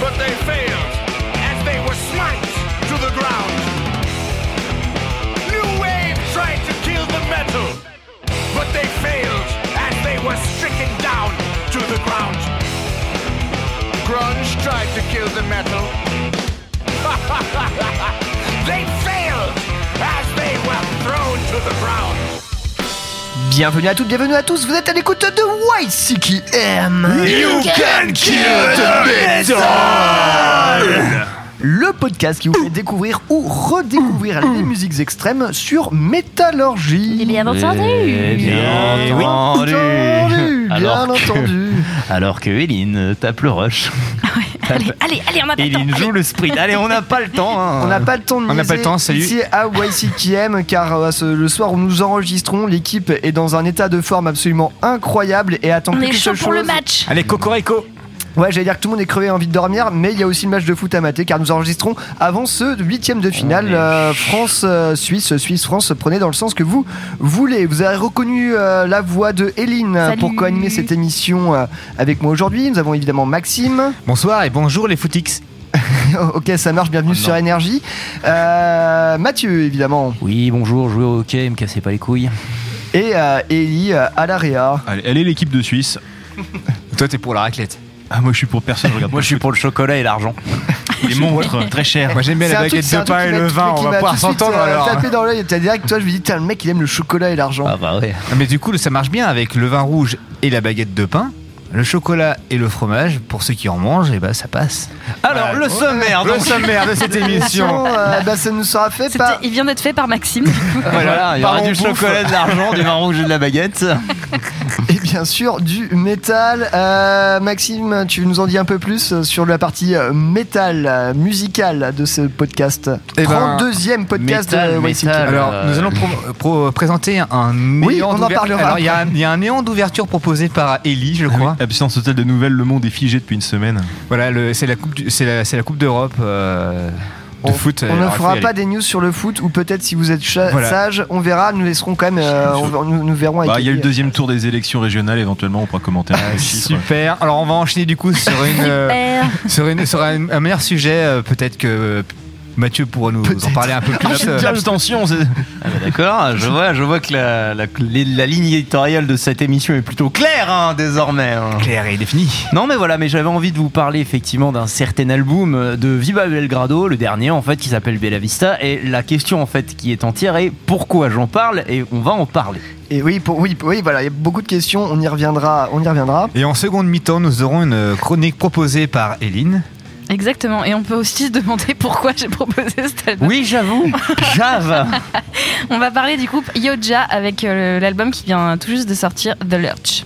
but they failed as they were smite to the ground. New Wave tried to kill the metal, but they failed as they were stricken down to the ground. Grunge tried to kill the metal. They failed as they were thrown to the ground. Bienvenue à toutes, bienvenue à tous, vous êtes à l'écoute de YCKM. You can kill the metal. Le podcast qui vous fait découvrir ou redécouvrir les musiques extrêmes sur métallurgie. Et bien entendu. Et bien entendu. Alors que Eline tape le rush. Allez, on n'a pas le temps. Eline joue le sprint. Allez, on n'a pas le temps. On n'a pas le temps de miser. On n'a pas le temps, salut. Ici à YCKM, car le soir où nous enregistrons, l'équipe est dans un état de forme absolument incroyable et attend plus que chose. On est chaud pour le match. Allez, Cocorico. Ouais, j'allais dire que tout le monde est crevé et envie de dormir, mais il y a aussi le match de foot à mater, car nous enregistrons avant ce huitième de finale France-Suisse, Suisse-France. Prenez dans le sens que vous voulez. Vous avez reconnu la voix de Eline pour co-animer cette émission avec moi aujourd'hui. Nous avons évidemment Maxime. Bonsoir et bonjour les footix. Ok, ça marche, bienvenue sur Énergie. Mathieu, évidemment. Oui, bonjour, jouez au hockey, me cassez pas les couilles. Et Ellie à l'AREA. Allez, l'équipe de Suisse. Toi, t'es pour la raclette. Ah, moi je suis pour personne, regarde. Moi je suis pour le chocolat et l'argent. Les montres très chères. Moi j'aime bien la baguette de pain et le vin, on va pouvoir s'entendre alors. Tapé dans l'œil, t'as direct, toi je me dis, le mec il aime le chocolat et l'argent. Ah bah ouais. Mais du coup ça marche bien avec le vin rouge et la baguette de pain. Le chocolat et le fromage, pour ceux qui en mangent, et bah ça passe. Alors le sommaire, donc, le sommaire de cette émission, ça nous sera fait par. Il vient d'être fait par Maxime. Voilà, il y aura du chocolat, de l'argent, du vin rouge et de la baguette. Et bien sûr du métal. Maxime, tu nous en dis un peu plus sur la partie métal musicale de ce podcast. 32e podcast métal, de Metal. Alors nous allons présenter un néant. Oui, on en parlera. Alors il y a un néant d'ouverture proposé par Ellie, je crois. Absence totale de nouvelles, le monde est figé depuis une semaine. Voilà, c'est la coupe d'Europe. Foot, on ne fera pas des news sur le foot, ou peut-être si vous êtes sage, on verra. Nous laisserons quand même. Nous verrons. Il y a eu le deuxième tour des élections régionales. Éventuellement, on pourra commenter. Super. Alors, on va enchaîner du coup sur un meilleur sujet. Peut-être que Mathieu pourra nous en parler un peu plus. L'abstention. D'accord. Je vois que la ligne éditoriale de cette émission est plutôt claire désormais. Claire et définie. Non, mais voilà. Mais j'avais envie de vous parler effectivement d'un certain album de Viva Belgrado, le dernier en fait, qui s'appelle Bella Vista. Et la question en fait qui est entière est pourquoi j'en parle, et on va en parler. Et oui, voilà, il y a beaucoup de questions. On y reviendra. Et en seconde mi-temps, nous aurons une chronique proposée par Eline. Exactement, et on peut aussi se demander pourquoi j'ai proposé cet album. Oui, j'avoue, On va parler du groupe Yautja avec l'album qui vient tout juste de sortir, The Lurch.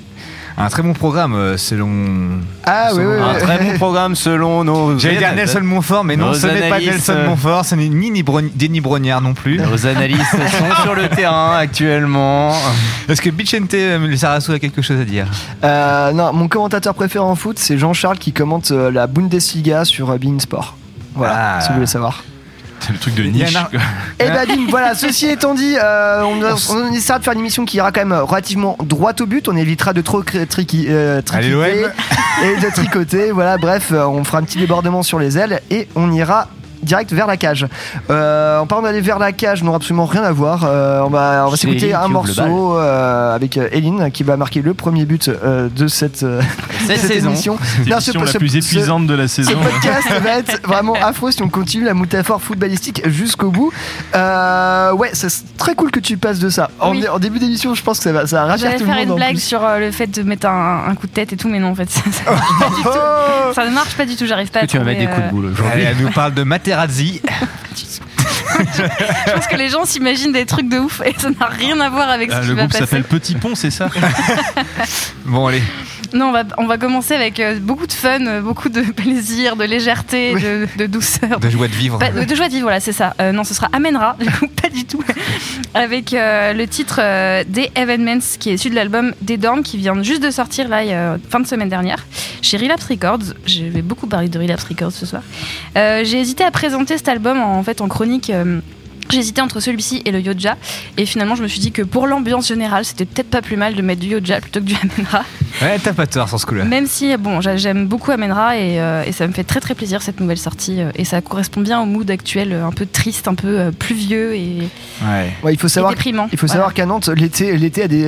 Un très bon programme selon. Ah oui, oui. Un très bon programme selon nos. J'allais dire Nelson Montfort, mais non, ce n'est pas Nelson Montfort, ce n'est ni Denis Brognard non plus. Nos analystes sont sur le terrain actuellement. Est-ce que Vicente Sarasso a quelque chose à dire ? Non, mon commentateur préféré en foot, c'est Jean-Charles qui commente la Bundesliga sur beIN Sport. Voilà, si vous voulez savoir. C'est le truc de niche. Et bah bim, voilà, ceci étant dit, on essaiera de faire une émission qui ira quand même relativement droit au but. On évitera de trop tricoter et de tricoter. Voilà, bref, on fera un petit débordement sur les ailes et on ira direct vers la cage. En parlant d'aller vers la cage, on n'aura absolument rien à voir. On va s'écouter Eline, un morceau avec Eline qui va marquer le premier but de cette émission. C'est la plus épuisante de la saison. Ce podcast va être vraiment affreux si on continue la métaphore footballistique jusqu'au bout. Ouais, c'est très cool que tu passes de ça. Oui. En début d'émission, je pense que ça va rafraîchir tout le monde. J'allais faire une blague sur le fait de mettre un coup de tête et tout, mais non, en fait, ça ne marche pas du tout. J'arrive pas à trouver. Tu vas mettre des coups de boule aujourd'hui. Allez, elle nous parle de matéria. Je pense que les gens s'imaginent des trucs de ouf et ça n'a rien à voir avec ce qui va passer. Le groupe s'appelle Petit Pont, c'est ça ? Bon, allez. Non, on va commencer avec beaucoup de fun, beaucoup de plaisir, de légèreté, oui. de douceur. De joie de vivre. De joie de vivre, voilà, c'est ça. Non, ce sera Amenra, du coup, pas du tout. Avec le titre des Evenements, qui est issu de l'album des Dormes, qui vient juste de sortir, là, fin de semaine dernière, chez Relapse Records. Je vais beaucoup parler de Relapse Records ce soir. J'ai hésité à présenter cet album en chronique J'hésitais entre celui-ci et le Yautja, et finalement je me suis dit que pour l'ambiance générale, c'était peut-être pas plus mal de mettre du Yautja plutôt que du Amenra. Ouais, t'as pas tort sur ce coup-là. Même si, bon, j'aime beaucoup Amenra et ça me fait très très plaisir cette nouvelle sortie, et ça correspond bien au mood actuel, un peu triste, un peu pluvieux et ouais. Ouais, il faut savoir, déprimant. Il faut savoir qu'à Nantes, l'été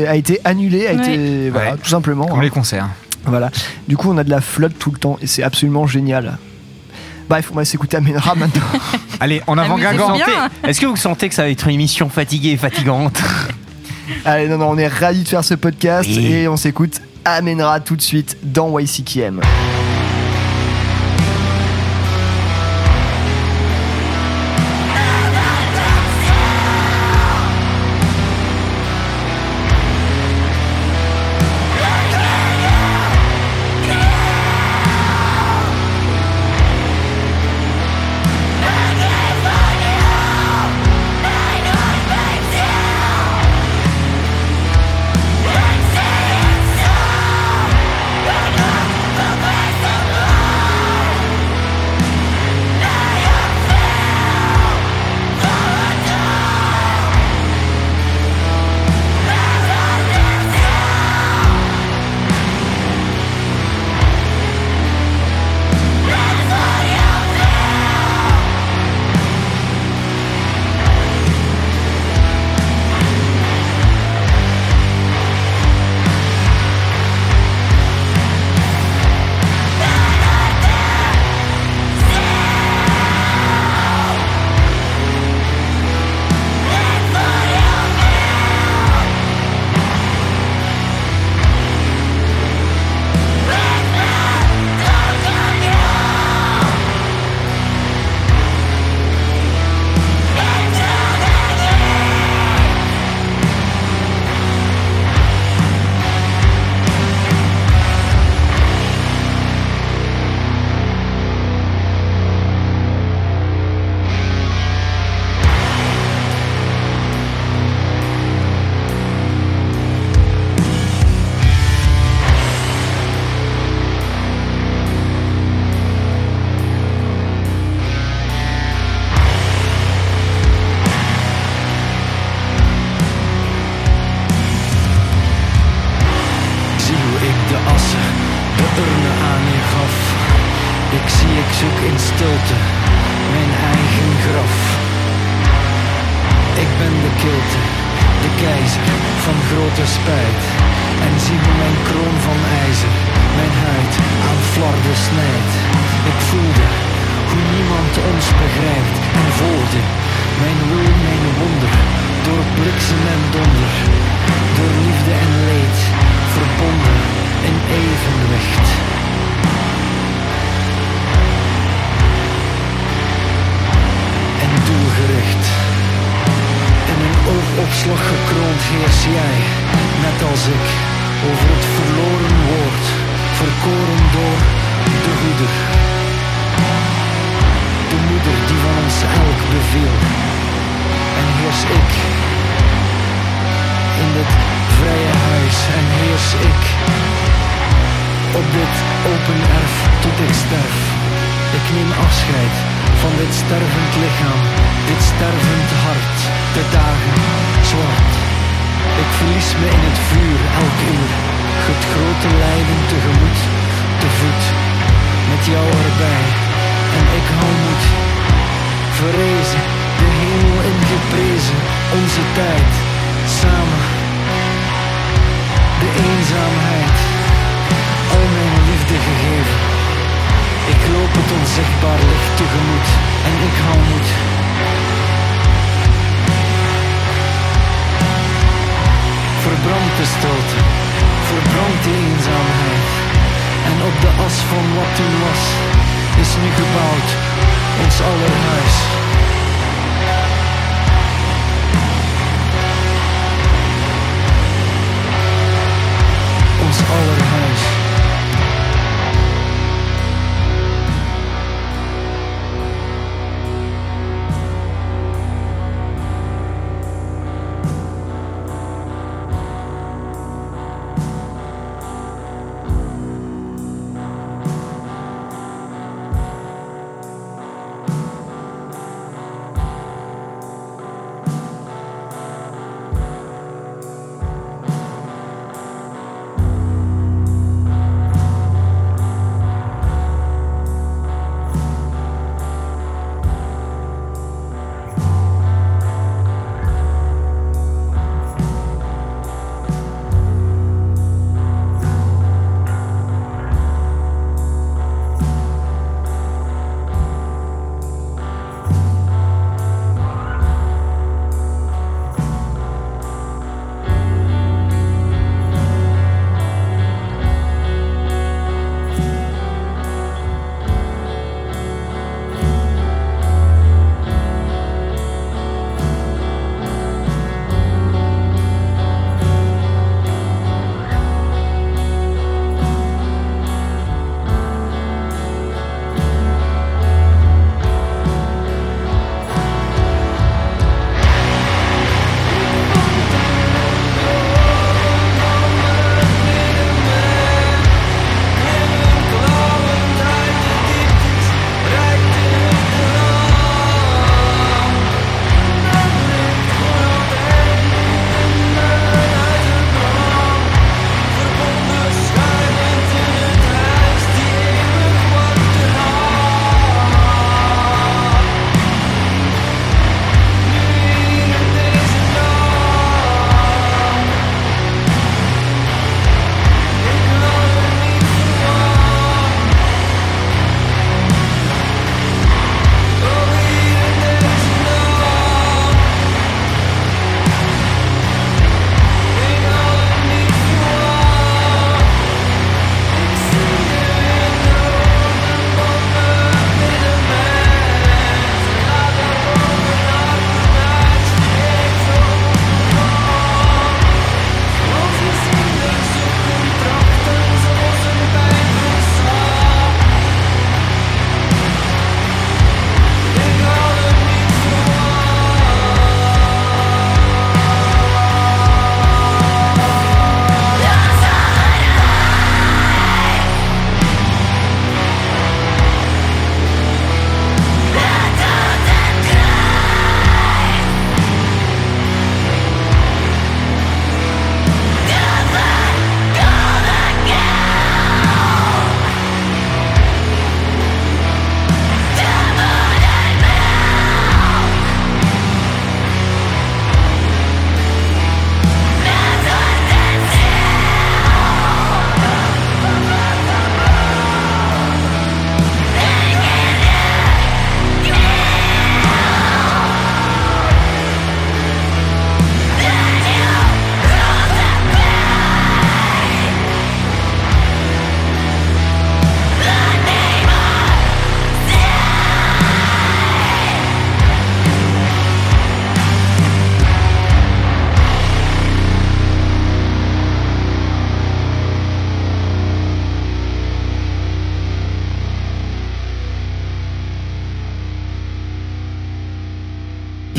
a été annulé, été, voilà, ouais, tout simplement. Comme les concerts. Voilà. Du coup, on a de la flotte tout le temps, et c'est absolument génial. Bah, il faut s'écouter Amenra maintenant. Allez, en avant Guingamp. Est-ce que vous sentez que ça va être une émission fatiguée et fatigante? Allez, non, on est ravis de faire ce podcast, oui. Et on s'écoute Amenra tout de suite dans YCKM.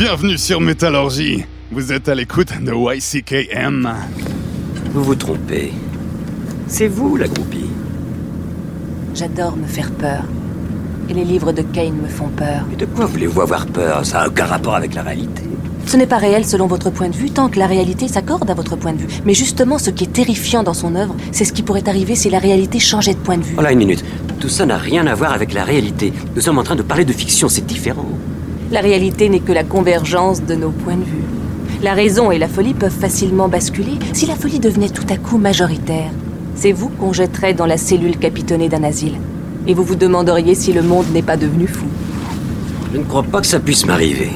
Bienvenue sur Métallurgie. Vous êtes à l'écoute de YCKM. Vous vous trompez. C'est vous la groupie. J'adore me faire peur. Et les livres de Kane me font peur. Mais de quoi voulez-vous avoir peur? Ça n'a aucun rapport avec la réalité. Ce n'est pas réel selon votre point de vue, tant que la réalité s'accorde à votre point de vue. Mais justement, ce qui est terrifiant dans son œuvre, c'est ce qui pourrait arriver si la réalité changeait de point de vue. Oh là, une minute. Tout ça n'a rien à voir avec la réalité. Nous sommes en train de parler de fiction, c'est différent. La réalité n'est que la convergence de nos points de vue. La raison et la folie peuvent facilement basculer si la folie devenait tout à coup majoritaire. C'est vous qu'on jetterait dans la cellule capitonnée d'un asile. Et vous vous demanderiez si le monde n'est pas devenu fou. Je ne crois pas que ça puisse m'arriver.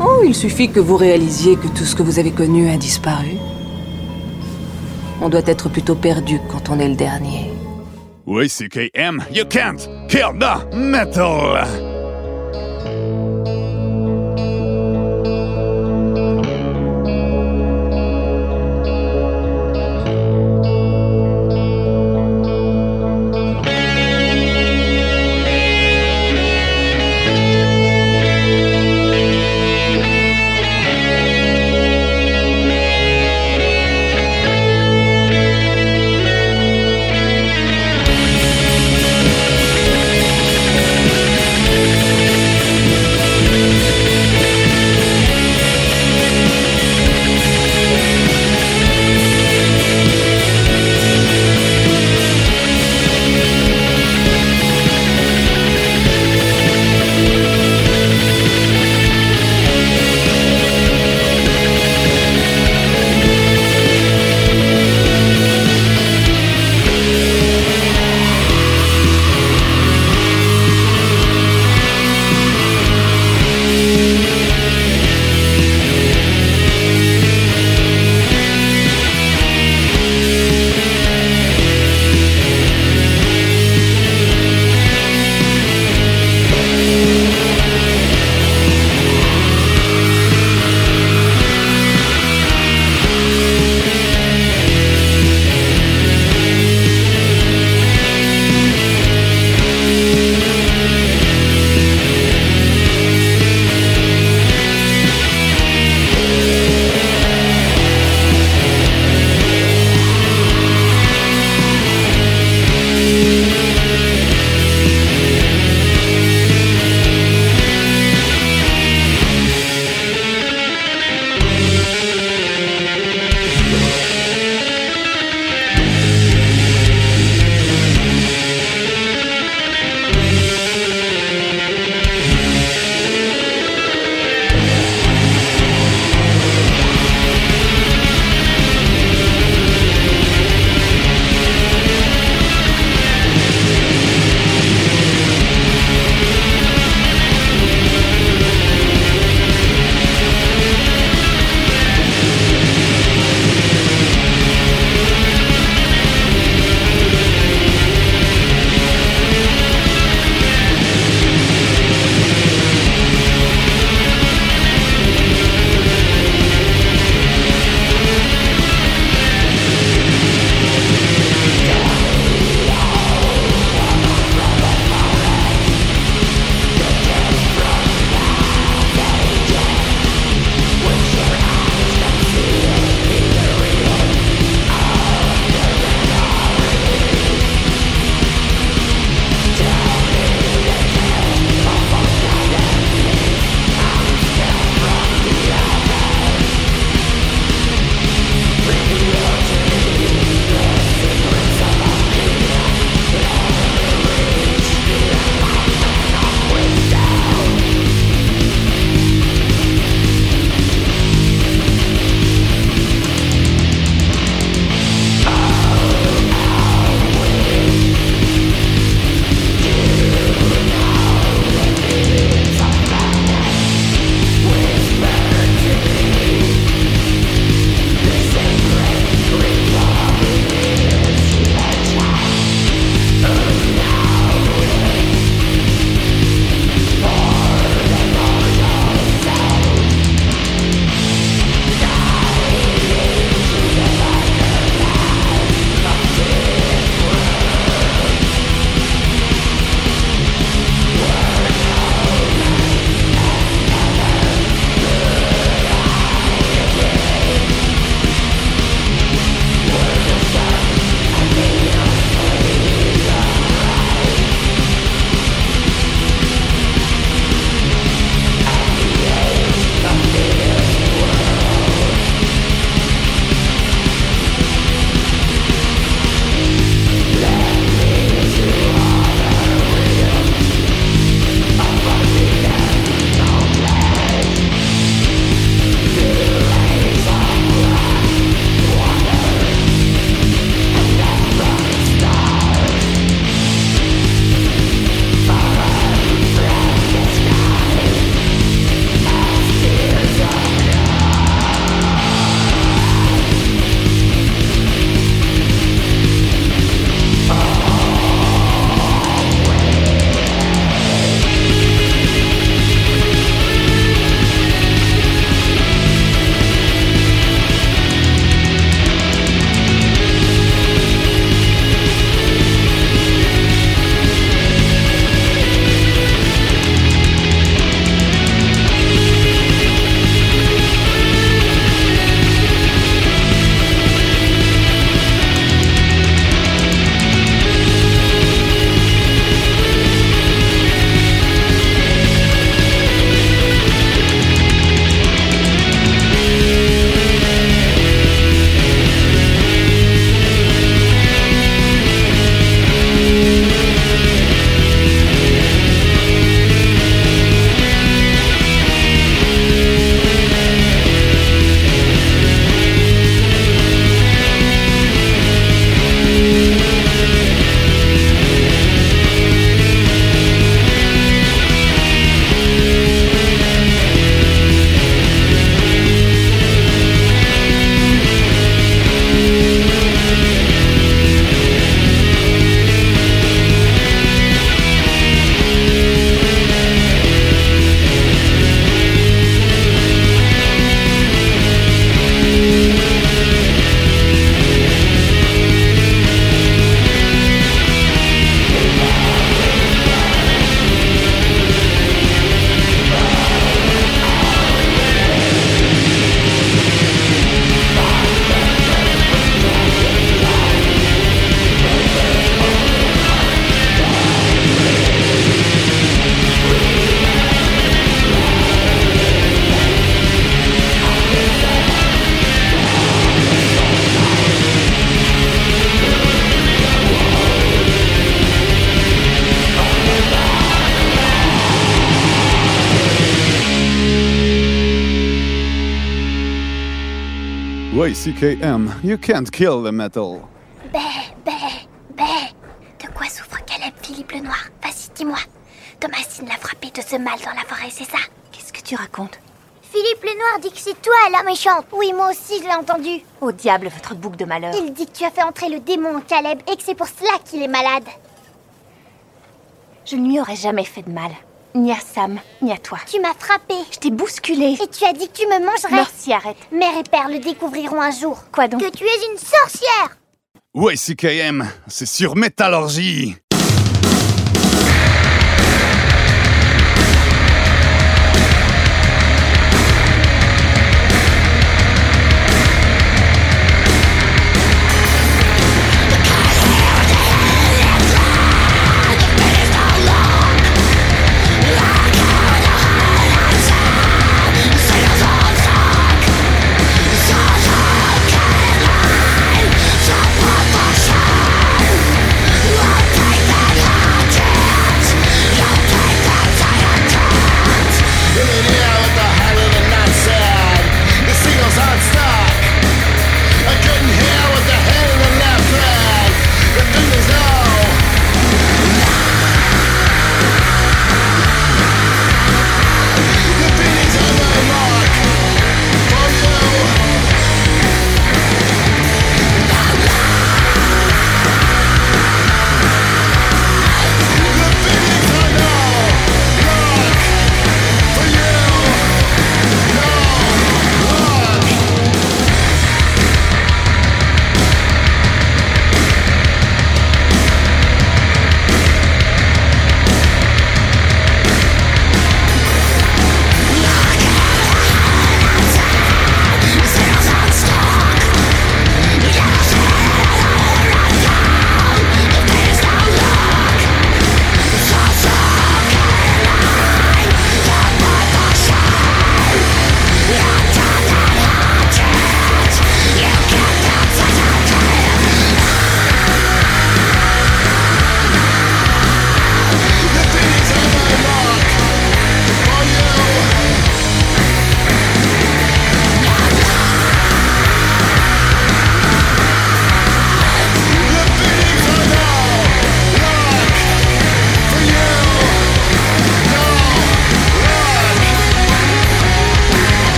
Oh, il suffit que vous réalisiez que tout ce que vous avez connu a disparu. On doit être plutôt perdu quand on est le dernier. Oui, CKM, you can't kill the metal! YCKM, you can't kill the metal. Bé. De quoi souffre Caleb Philippe le Noir? Vas-y, dis-moi. Thomasine l'a frappé de ce mal dans la forêt, c'est ça? Qu'est-ce que tu racontes? Philippe le Noir dit que c'est toi la méchante. Oui, moi aussi je l'ai entendu. Au diable votre bouc de malheur. Il dit que tu as fait entrer le démon en Caleb et que c'est pour cela qu'il est malade. Je ne lui aurais jamais fait de mal. Ni à Sam, ni à toi. Tu m'as frappé. Je t'ai bousculé. Et tu as dit que tu me mangerais. Merci, arrête. Mère et père le découvriront un jour. Quoi donc? Que tu es une sorcière. Ouais, CKM, c'est sur Métallurgie.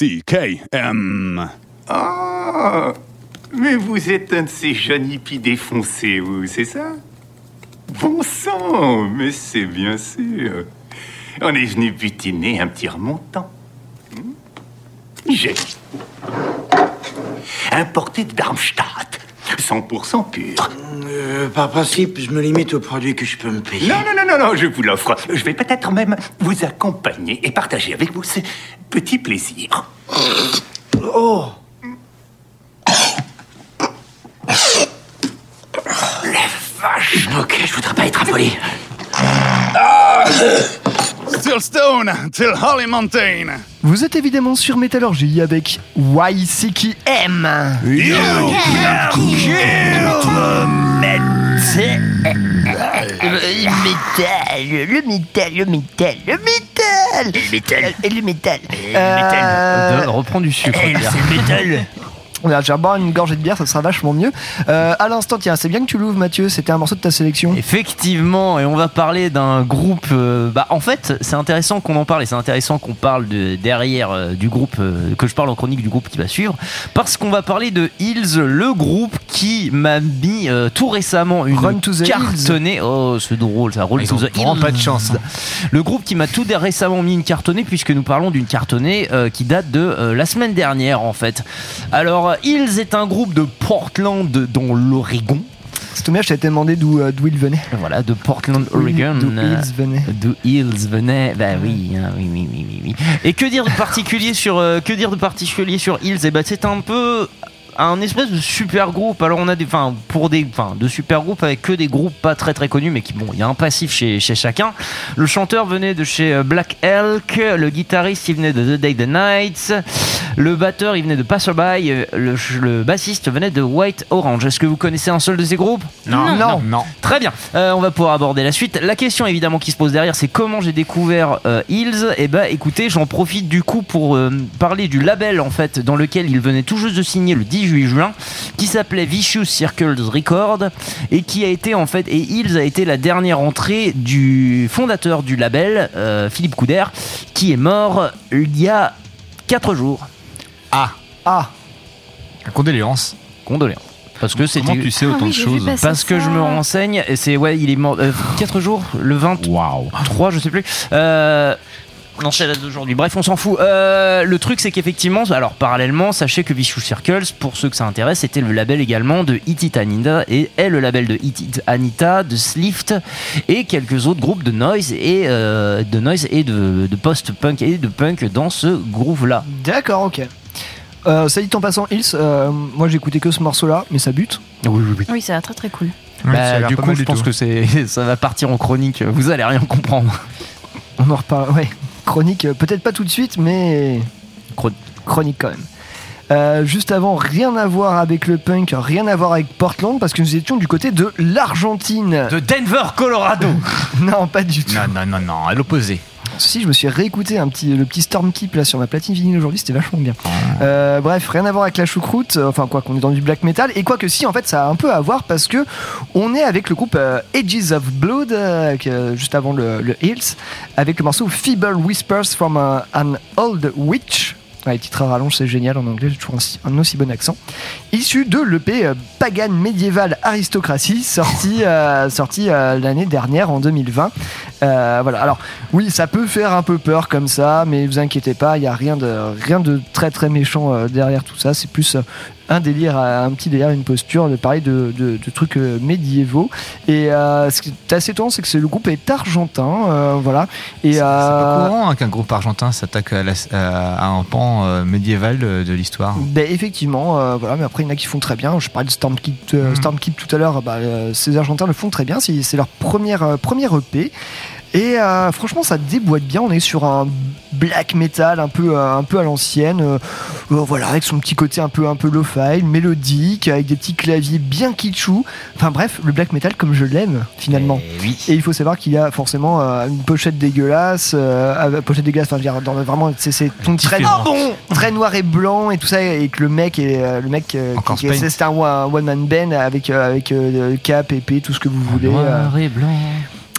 YCKM. Oh, mais vous êtes un de ces jeunes hippies défoncés, vous, c'est ça? Bon sang, mais c'est bien sûr. On est venu butiner un petit remontant. J'ai importé de Darmstadt, 100% pur. Par principe, je me limite aux produits que je peux me payer. Non, je vous l'offre. Je vais peut-être même vous accompagner et partager avec vous ce petit plaisir. Oh! La vache! Ok, je voudrais pas être impoli. Till Stone, Till Holy Mountain. Vous êtes évidemment sur Métallurgie avec YCKM. You can't kill Le métal. Reprends du sucre. C'est le métal. On va boire une gorgée de bière, ça sera vachement mieux. À l'instant, tiens, c'est bien que tu l'ouvres, Mathieu. C'était un morceau de ta sélection. Effectivement, et on va parler d'un groupe. En fait, c'est intéressant qu'on en parle et c'est intéressant qu'on parle du groupe que je parle en chronique du groupe qui va suivre, parce qu'on va parler de Hills, le groupe qui m'a mis tout récemment une cartonnée. Hills. Oh, c'est drôle, ça roule. Prends pas de chance. Le groupe qui m'a tout récemment mis une cartonnée, puisque nous parlons d'une cartonnée qui date de la semaine dernière, en fait. Alors Hills est un groupe de Portland dans l'Oregon Stoneage, ça a été demandé d'où il venait. Voilà, de Portland, Oregon. D'où Hills venait. Bah oui, hein, oui. Et que dire de particulier sur Hills ? Eh ben, c'est un peu un espèce de super groupe. Alors on a de super groupes avec que des groupes pas très très connus, mais qui il y a un passif chez chacun. Le chanteur venait de chez Black Elk, le guitariste il venait de The Day the Nights, le batteur il venait de Passerby, le bassiste venait de White Orange. Est-ce que vous connaissez un seul de ces groupes ? Non. Très bien. On va pouvoir aborder la suite. La question évidemment qui se pose derrière, c'est comment j'ai découvert Hills. Eh ben écoutez, j'en profite du coup pour parler du label en fait dans lequel il venait tout juste de signer le 10 juin, qui s'appelait Vicious Circles Records et qui a été en fait, et Hills a été la dernière entrée du fondateur du label, Philippe Coudert, qui est mort il y a 4 jours. Ah. Condoléances. Parce que c'était... Comment tu sais autant de choses ? Parce que je me renseigne, et c'est il est mort 4 jours, le 23, je sais plus. Non, c'est la date d'aujourd'hui. Bref, on s'en fout. Le truc, c'est qu'effectivement, alors parallèlement, sachez que Vicious Circles, pour ceux que ça intéresse, c'était le label également de Hit It Anita et est le label de Hit It Anita, de Slift et quelques autres groupes de noise et de post-punk et de punk dans ce groove-là. D'accord, ok. Ça dit en passant, Hills, moi j'écoutais que ce morceau-là, mais ça bute. Oui. Oui, ça a très très cool. Oui, du coup, je pense que ça va partir en chronique. Vous allez rien comprendre. On en reparle. Ouais. Chronique, peut-être pas tout de suite, mais chronique quand même. Juste avant, rien à voir avec le punk, rien à voir avec Portland, parce que nous étions du côté de l'Argentine. De Denver, Colorado. Non, pas du tout. Non, à l'opposé. Si, je me suis réécouté le petit Stormkeep là sur ma platine vinyle aujourd'hui, c'était vachement bien. Bref, rien à voir avec la choucroute, enfin quoi qu'on est dans du black metal, et quoi que si en fait ça a un peu à voir parce que on est avec le groupe Ages of Blood, juste avant le Hills, avec le morceau Feeble Whispers from an Old Witch. Ouais, les titres à rallonge, c'est génial en anglais, j'ai toujours un aussi bon accent. Issu de l'EP Pagan Médiéval Aristocratie, sorti l'année dernière en 2020. Voilà. Alors oui, ça peut faire un peu peur comme ça, mais vous inquiétez pas, il n'y a rien de très très méchant derrière tout ça. C'est plus un délire, un petit délire, une posture de parler de trucs médiévaux. Et ce qui est assez étonnant, c'est que le groupe est argentin, voilà. Et c'est pas courant hein, qu'un groupe argentin s'attaque à un pan médiéval de l'histoire. Ben effectivement, voilà. Mais après il y en a qui font très bien. Je parlais de Stormkeep, Stormkeep tout à l'heure. Bah, ces Argentins le font très bien. C'est leur première EP. Et franchement ça déboîte bien, on est sur un black metal un peu à l'ancienne, voilà, avec son petit côté un peu lo-fi, mélodique, avec des petits claviers bien kitschou, enfin bref, le black metal comme je l'aime finalement. Et, oui. Et il faut savoir qu'il y a forcément une pochette dégueulasse, enfin je veux dire, vraiment c'est ton très très noir et blanc et tout ça, et que le mec c'est un one man band avec cap, épée, tout ce que vous voulez. Noir et blanc.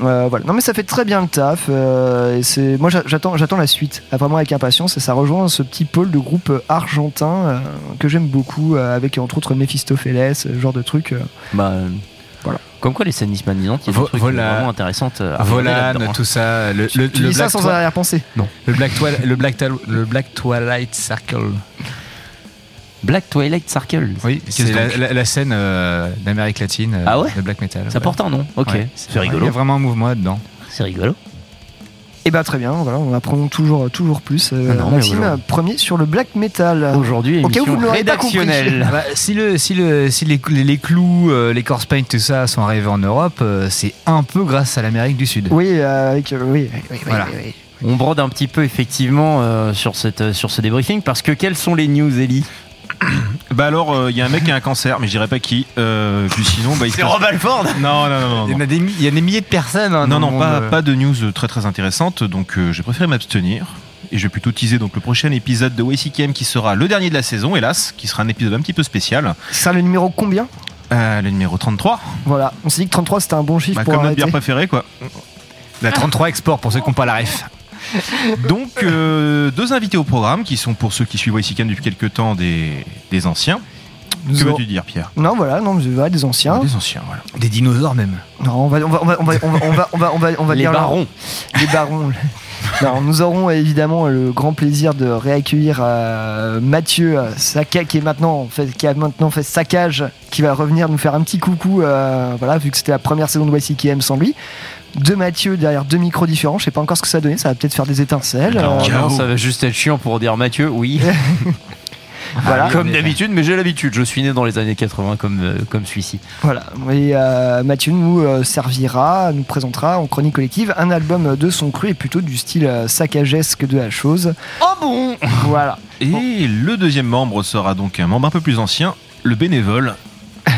Voilà. Non mais ça fait très bien le taf, et c'est... Moi j'attends la suite vraiment avec impatience, et ça rejoint ce petit pôle de groupe argentin que j'aime beaucoup, avec entre autres Mephistopheles, ce genre de trucs. Voilà. Comme quoi les scènes hispanisantes, il y a des trucs vraiment intéressants. Volan, tout ça. Tu dis ça sans arrière-pensée. Non. Le Black Twilight Circle. Black Twilight Circle. Oui, c'est la scène d'Amérique latine, de black metal. Ça porte un nom, ok. Ouais, c'est rigolo. Il y a vraiment un mouvement là-dedans. C'est rigolo. Et bah très bien, voilà, on apprend toujours plus. Maxime, premier sur le black metal. Aujourd'hui, émission rédactionnelle. Bah, si les clous, les corpse paint, tout ça sont arrivés en Europe, c'est un peu grâce à l'Amérique du Sud. Oui, voilà. Oui. On brode un petit peu effectivement sur ce débriefing, parce que quelles sont les news, Ellie ? Bah alors, il y a un mec qui a un cancer, mais je dirais pas qui. Puis sinon, c'est Rob Alford. Non. Il y a des milliers de personnes. Hein, pas de news très très intéressantes. Donc, j'ai préféré m'abstenir. Et je vais plutôt teaser donc le prochain épisode de YCKM, qui sera le dernier de la saison, hélas, qui sera un épisode un petit peu spécial. Ça, le numéro combien ? Le numéro 33. Voilà. On s'est dit que 33 c'était un bon chiffre pour arrêter. Comme notre bière préférée, quoi. La 33 Export pour ceux qui n'ont pas la ref. Donc, deux invités au programme qui sont, pour ceux qui suivent YCKM depuis quelques temps, des anciens. Que veux-tu dire, Pierre ? Non, voilà, des anciens. Des anciens, voilà. Des dinosaures même. Non, on va dire les barons. Alors, nous aurons évidemment le grand plaisir de réaccueillir Mathieu Saka, qui a maintenant fait Saccage, qui va revenir nous faire un petit coucou, voilà, vu que c'était la première saison de YCKM sans lui. De Mathieu derrière deux micros différents, je sais pas encore ce que ça va donner, ça va peut-être faire des étincelles. Non, ça va juste être chiant pour dire Mathieu, oui. Voilà. Comme d'habitude, mais j'ai l'habitude, je suis né dans les années 80 comme celui-ci. Voilà, et Mathieu nous présentera en chronique collective un album de son cru et plutôt du style saccagesque de la chose. Oh bon. Voilà. Et le deuxième membre sera donc un membre un peu plus ancien, le bénévole,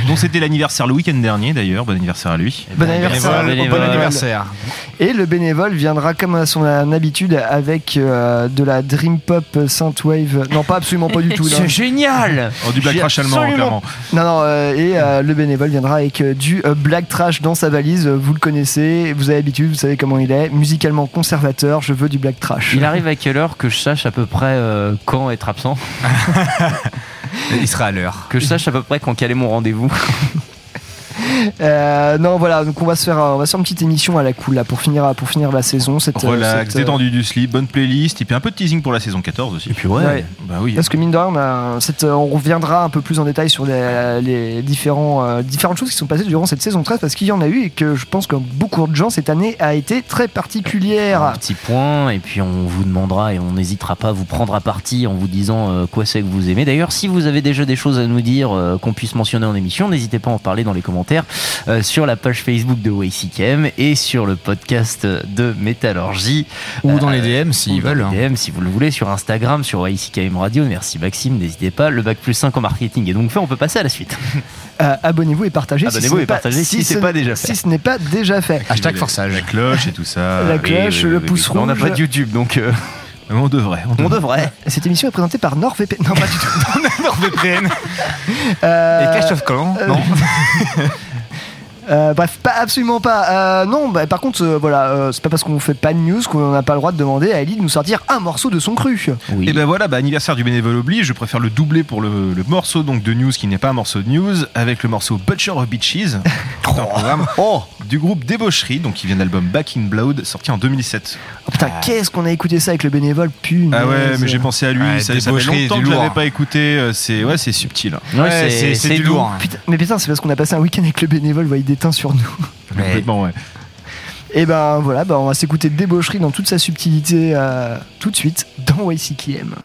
dont c'était l'anniversaire le week-end dernier d'ailleurs, bon anniversaire à lui. Bon anniversaire. Et le bénévole viendra comme à son habitude avec de la dream pop synthwave. Non, pas absolument pas du tout. C'est génial. Oh, du black trash allemand clairement. Et le bénévole viendra avec du black trash dans sa valise. Vous le connaissez, vous avez l'habitude, vous savez comment il est. Musicalement conservateur, je veux du black trash. Il arrive à quelle heure que je sache à peu près quand être absent. Il sera à l'heure. Que je sache à peu près quand caler mon rendez-vous. Non, voilà, donc on va se faire une petite émission à la cool là pour finir la saison. Relax, détendu du slip, bonne playlist et puis un peu de teasing pour la saison 14 aussi. Et puis ouais. Bah oui. Parce que mine de rien, on reviendra un peu plus en détail sur les différentes choses qui sont passées durant cette saison 13 parce qu'il y en a eu et que je pense que beaucoup de gens cette année a été très particulière. Un petit point et puis on vous demandera et on n'hésitera pas à vous prendre à partie en vous disant quoi c'est que vous aimez. D'ailleurs, si vous avez déjà des choses à nous dire qu'on puisse mentionner en émission, n'hésitez pas à en parler dans les commentaires. Sur la page Facebook de YCKM et sur le podcast de Métallurgie ou dans les DM s'ils veulent. Dans les DM si vous le voulez, sur Instagram, sur YCKM Radio. Merci Maxime, n'hésitez pas. Le bac plus 5 en marketing est donc fait, on peut passer à la suite. Abonnez-vous et partagez si ce n'est pas déjà fait. Hashtag forçage. La cloche et tout ça. La cloche, le pouce rouge. On n'a pas de YouTube donc. On devrait. Cette émission est présentée par NordVPN. Non, pas du tout. NordVPN. Et Clash of Clans. Non. Bref, pas absolument pas. Par contre, c'est pas parce qu'on fait pas de news qu'on n'a pas le droit de demander à Ellie de nous sortir un morceau de son cru. Oui. Et anniversaire du bénévole oblige. Je préfère le doubler pour le morceau donc de news qui n'est pas un morceau de news avec le morceau Butcher of Bitches du groupe Débaucherie, donc qui vient de l'album Back in Blood sorti en 2007. Oh putain, qu'est-ce qu'on a écouté ça avec le bénévole punaise. Ah ouais, mais j'ai pensé à lui. Ça fait longtemps que je l'avais pas écouté. C'est subtil. Ouais, c'est du lourd. Hein. Putain, c'est parce qu'on a passé un week-end avec le bénévole. Voyez, éteint sur nous. Mais... complètement, ouais. Et on va s'écouter de Débaucherie dans toute sa subtilité tout de suite dans YCKM.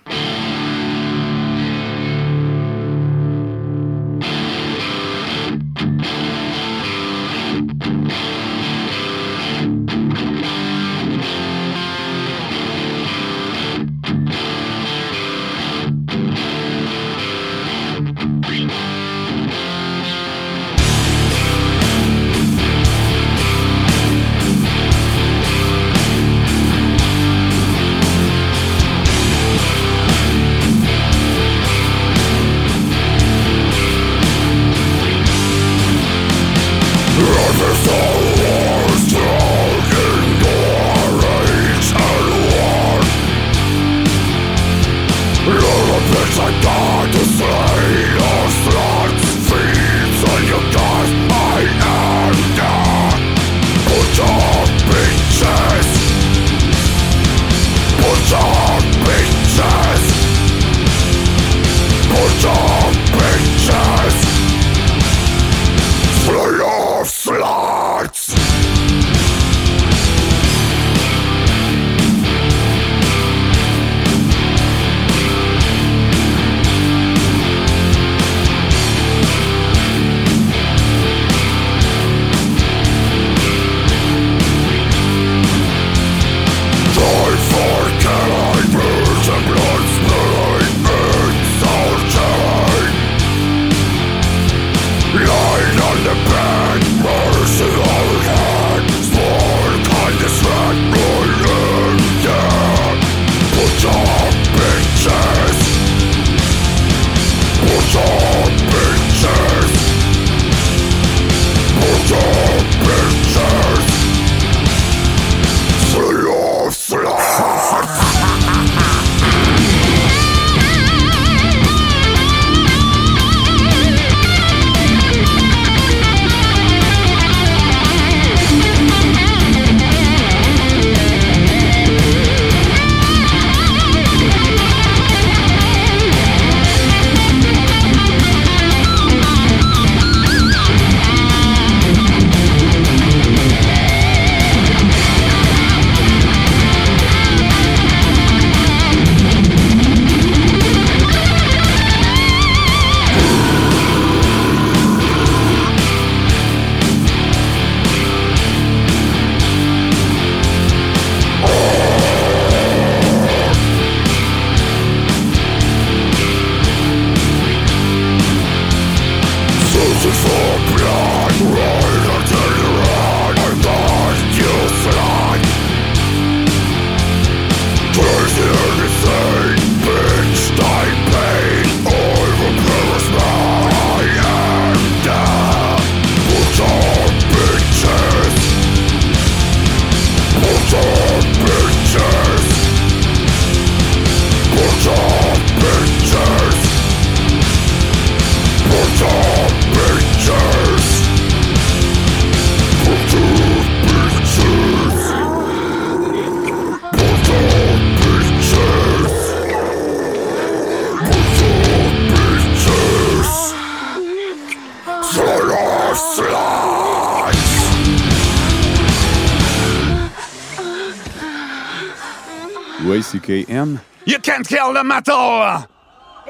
YCKM. You can't kill the metal!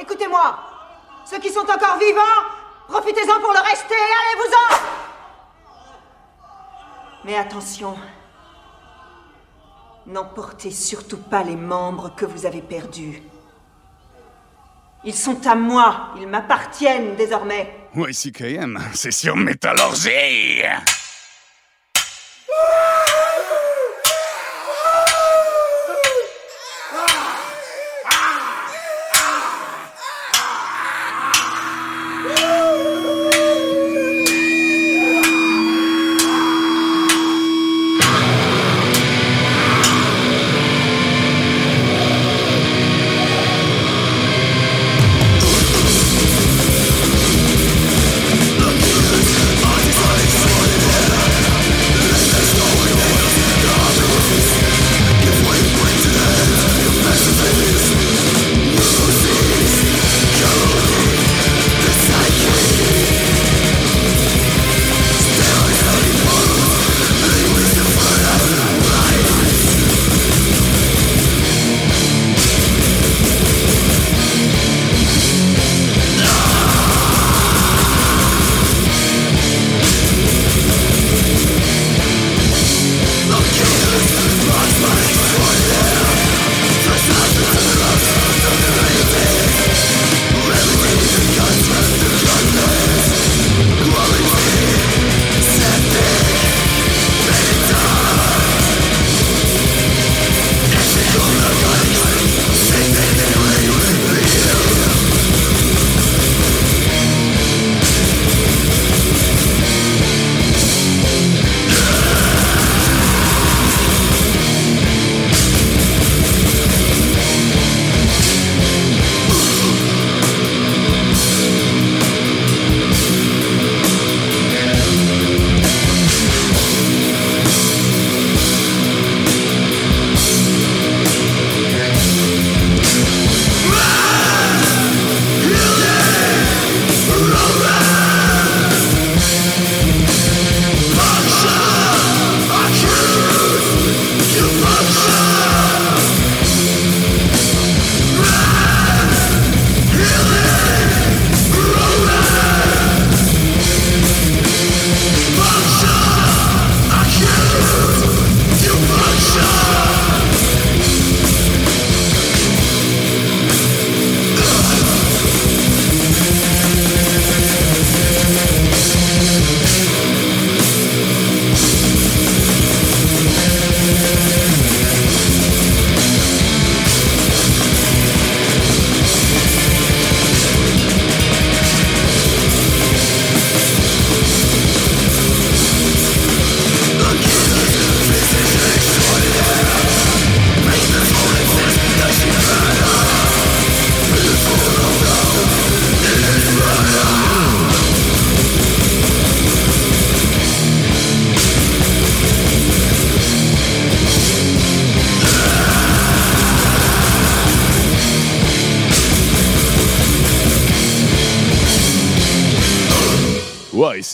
Écoutez-moi! Ceux qui sont encore vivants, profitez-en pour le rester, allez-vous-en! Mais attention, n'emportez surtout pas les membres que vous avez perdus. Ils sont à moi, ils m'appartiennent désormais. YCKM, session métallurgie.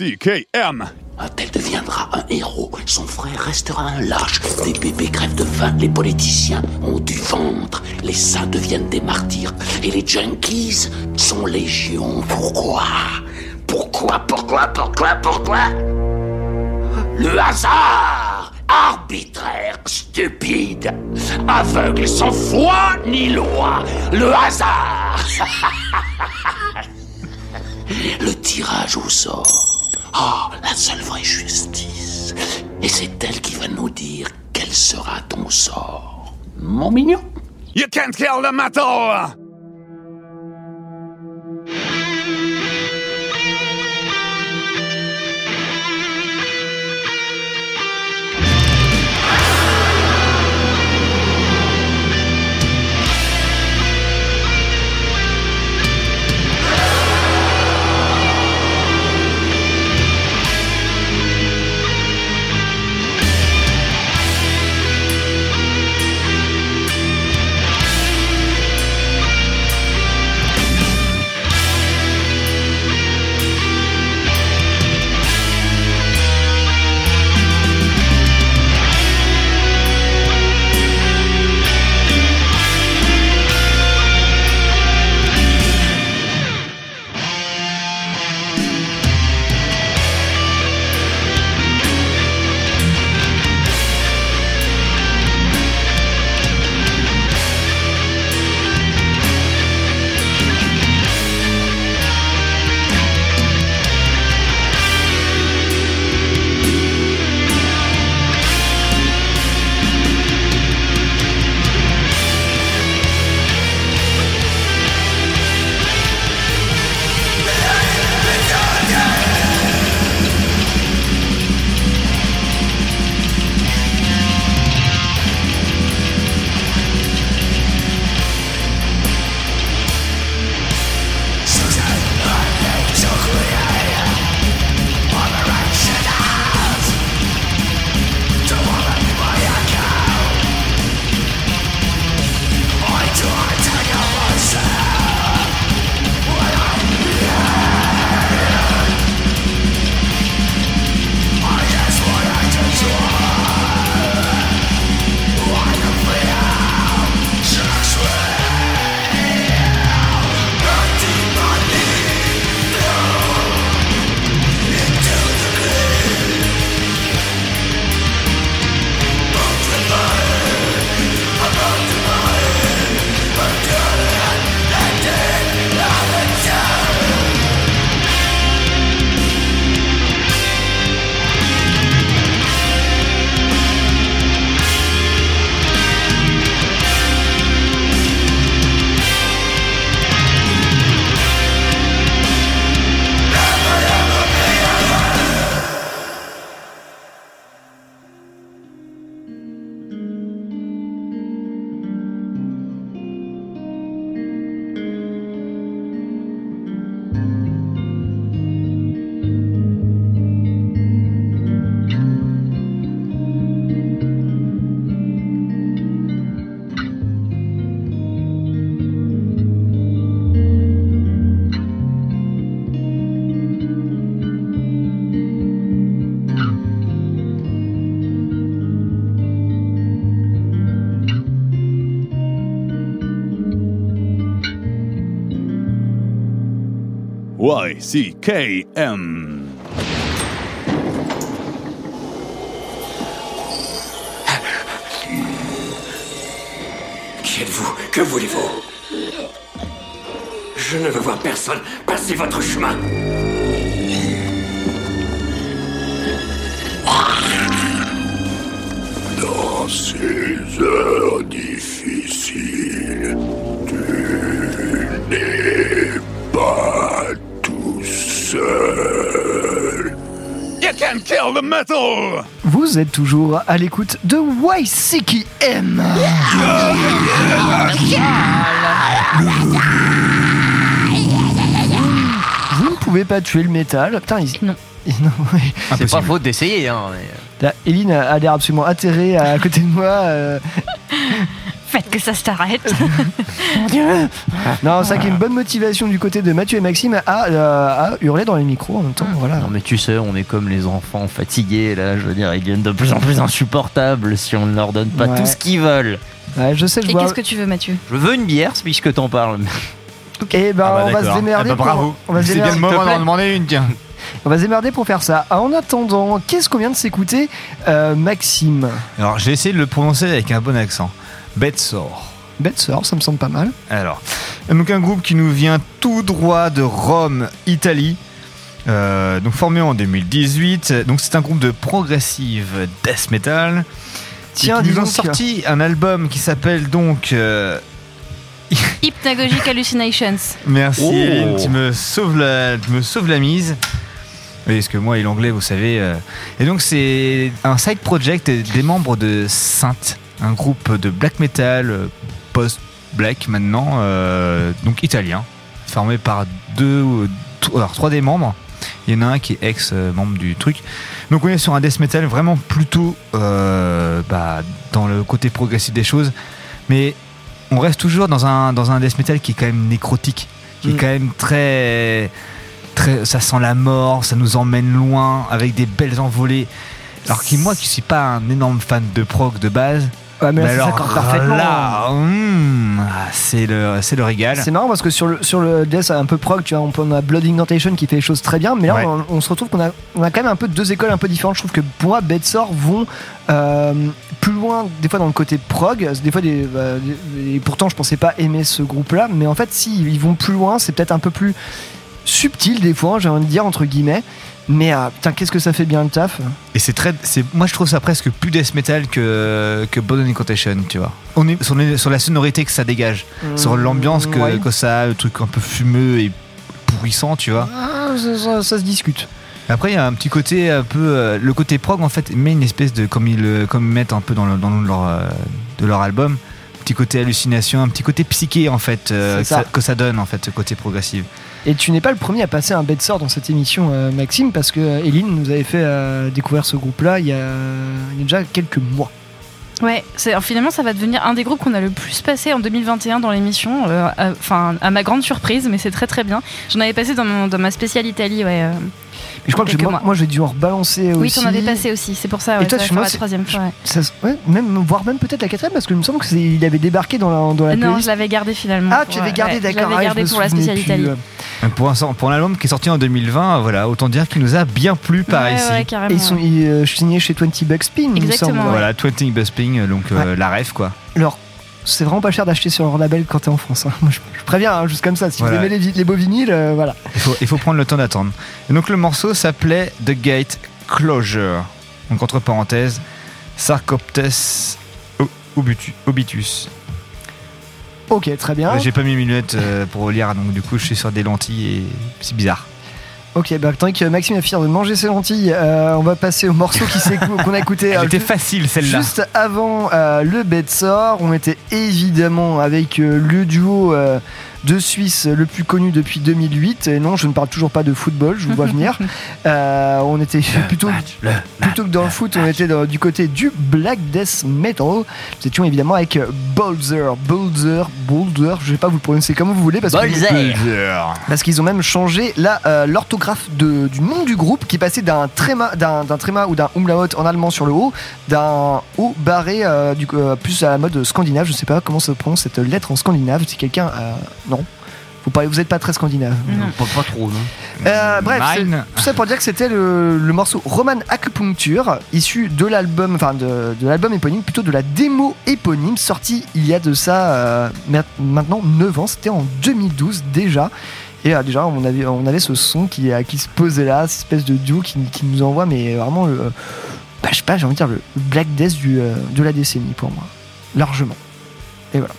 YCKM. Tel deviendra un héros, son frère restera un lâche, les bébés crèvent de faim, les politiciens ont du ventre, les saints deviennent des martyrs, et les junkies sont légion. Pourquoi? Le hasard, arbitraire, stupide, aveugle, sans foi ni loi, le hasard. Le tirage au sort. La seule vraie justice. Et c'est elle qui va nous dire quel sera ton sort. Mon mignon. You can't kill the metal. YCKM. Qui êtes-vous? Que voulez-vous? Je ne veux voir personne passer votre chemin. Dans ces heures difficiles, tu n'es pas tout seul. You can kill the metal! Vous êtes toujours à l'écoute de YCKM. Vous ne pouvez pas tuer le métal. Putain, non. Non, oui. C'est pas faute d'essayer. Hein, mais... Là, Eline a l'air absolument atterrée à côté de moi. Faites que ça s'arrête. Mon Dieu. Non, ça qui est une bonne motivation du côté de Mathieu et Maxime à hurler dans les micros en même temps. Voilà. Non, mais tu sais, on est comme les enfants fatigués. Là, je veux dire, ils deviennent de plus en plus insupportables si on ne leur donne pas tout ce qu'ils veulent. Ouais, je sais, je Qu'est-ce que tu veux, Mathieu? Je veux une bière, puisque t'en parles. Okay. Et ben, on va se démerder. Bravo. On va se démerder. C'est bien le moment d'en demander une, tiens. On va se démerder pour faire ça. En attendant, qu'est-ce qu'on vient de s'écouter, Maxime? Alors, j'ai essayé de le prononcer avec un bon accent. Bedsore. Bedsore, ça me semble pas mal. Alors, donc un groupe qui nous vient tout droit de Rome, Italie. Donc formé en 2018. Donc c'est un groupe de progressive death metal. Tiens, ils ont sorti un album qui s'appelle donc. Hypnagogic Hallucinations. Merci, Eline, tu me sauves la mise. Oui, parce que moi et l'anglais, vous savez. Et donc, c'est un side project des membres de Sainte, un groupe de black metal, post-black maintenant, donc italien, formé par trois des membres. Il y en a un qui est ex-membre du truc. Donc, on est sur un death metal vraiment plutôt dans le côté progressif des choses. Mais on reste toujours dans un death metal qui est quand même nécrotique, qui est quand même très, très, ça sent la mort, ça nous emmène loin avec des belles envolées. Alors que moi qui suis pas un énorme fan de prog de base, mais alors là, c'est le régal. C'est marrant parce que sur le death un peu prog, tu vois, on a Blood Incantation qui fait les choses très bien, mais là on se retrouve qu'on a quand même un peu deux écoles un peu différentes. Je trouve que pour moi, Bedsore vont plus loin des fois dans le côté prog, des fois et pourtant je pensais pas aimer ce groupe-là, mais en fait si ils vont plus loin, c'est peut-être un peu plus subtil des fois, j'ai envie de dire entre guillemets. Mais putain, qu'est-ce que ça fait bien le taf. Et moi je trouve ça presque plus death metal que Blood Incantation, tu vois. On est sur la sonorité que ça dégage, sur l'ambiance que ça a, le truc un peu fumeux et pourrissant, tu vois. Ça se discute. Après il y a un petit côté un peu le côté prog en fait, mais une espèce de comme ils mettent un peu dans leur album, petit côté hallucination, un petit côté psyché en fait, que ça donne en fait ce côté progressif. Et tu n'es pas le premier à passer un Bedsore dans cette émission, Maxime, parce que Eline nous avait fait découvrir ce groupe-là il y a déjà quelques mois. Ouais, finalement ça va devenir un des groupes qu'on a le plus passé en 2021 dans l'émission, à ma grande surprise, mais c'est très très bien. J'en avais passé dans ma spéciale Italie, ouais. Mais je crois que moi j'ai dû en rebalancer aussi. Oui, t'en avais passé aussi, c'est pour ça. Ouais, et toi, tu la troisième fois. Ouais. Ça, ouais, voire même peut-être la quatrième, parce que il me semble qu'il avait débarqué dans la playlist. Non, je l'avais gardé finalement. Ah, tu l'avais gardé, d'accord. Je l'avais gardé pour la spéciale Italie. Pour un album qui est sorti en 2020, voilà, autant dire qu'il nous a bien plu par ici. Ouais, et ils sont signés chez 20 Backspin. Exactement. Ouais. Voilà, 20 Backspin, donc la ref quoi. Alors, c'est vraiment pas cher d'acheter sur leur label quand t'es en France. Hein. Moi, je préviens, hein, juste comme ça. Si vous aimez les beaux vinyles, voilà. Il faut prendre le temps d'attendre. Et donc le morceau s'appelait The Gate Closure. Donc entre parenthèses, Sarcoptes Obitus. Ok, très bien. J'ai pas mis mes lunettes pour lire, donc du coup je suis sur des lentilles et c'est bizarre. Ok, bah tant que Maxime a fini de manger ses lentilles, on va passer au morceau qu'on a écouté. Elle était facile celle-là. Juste avant le Bedsore, on était évidemment avec le duo de Suisse le plus connu depuis 2008. Et non, je ne parle toujours pas de football, je vous vois venir. On était plutôt que dans le foot, on était du côté du Black Death Metal. Nous étions évidemment avec Bölzer. Je ne vais pas vous le prononcer comme vous voulez parce qu'ils ont même changé l'orthographe du nom du groupe, qui passait d'un tréma ou d'un umlaut en allemand sur le haut, d'un O barré plus à la mode scandinave. Je sais pas comment se prononce cette lettre en scandinave, si quelqu'un non Vous n'êtes pas très scandinave. Non, pas trop. Non. Bref, tout ça pour dire que c'était le morceau Roman Acupuncture, issu de l'album, enfin de l'album éponyme, plutôt de la démo éponyme, sortie il y a de ça maintenant 9 ans, c'était en 2012 déjà. Et déjà, on avait ce son qui se posait là, cette espèce de duo qui nous envoie, mais vraiment, je sais pas, j'ai envie de dire, le Black Death de la décennie pour moi, largement. Et voilà.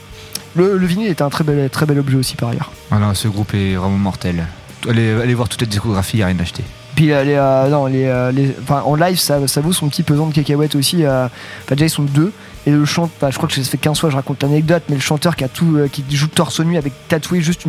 Le vinyle était un très bel objet aussi par ailleurs. Voilà, ce groupe est vraiment mortel. Allez voir toute la discographie, il n'y a rien à acheter. Puis en live, ça vaut son petit pesant de cacahuètes aussi. Déjà, ils sont deux. Et le chant, je crois que ça fait 15 fois, je raconte l'anecdote, mais le chanteur qui a tout, qui joue torse nu avec tatoué juste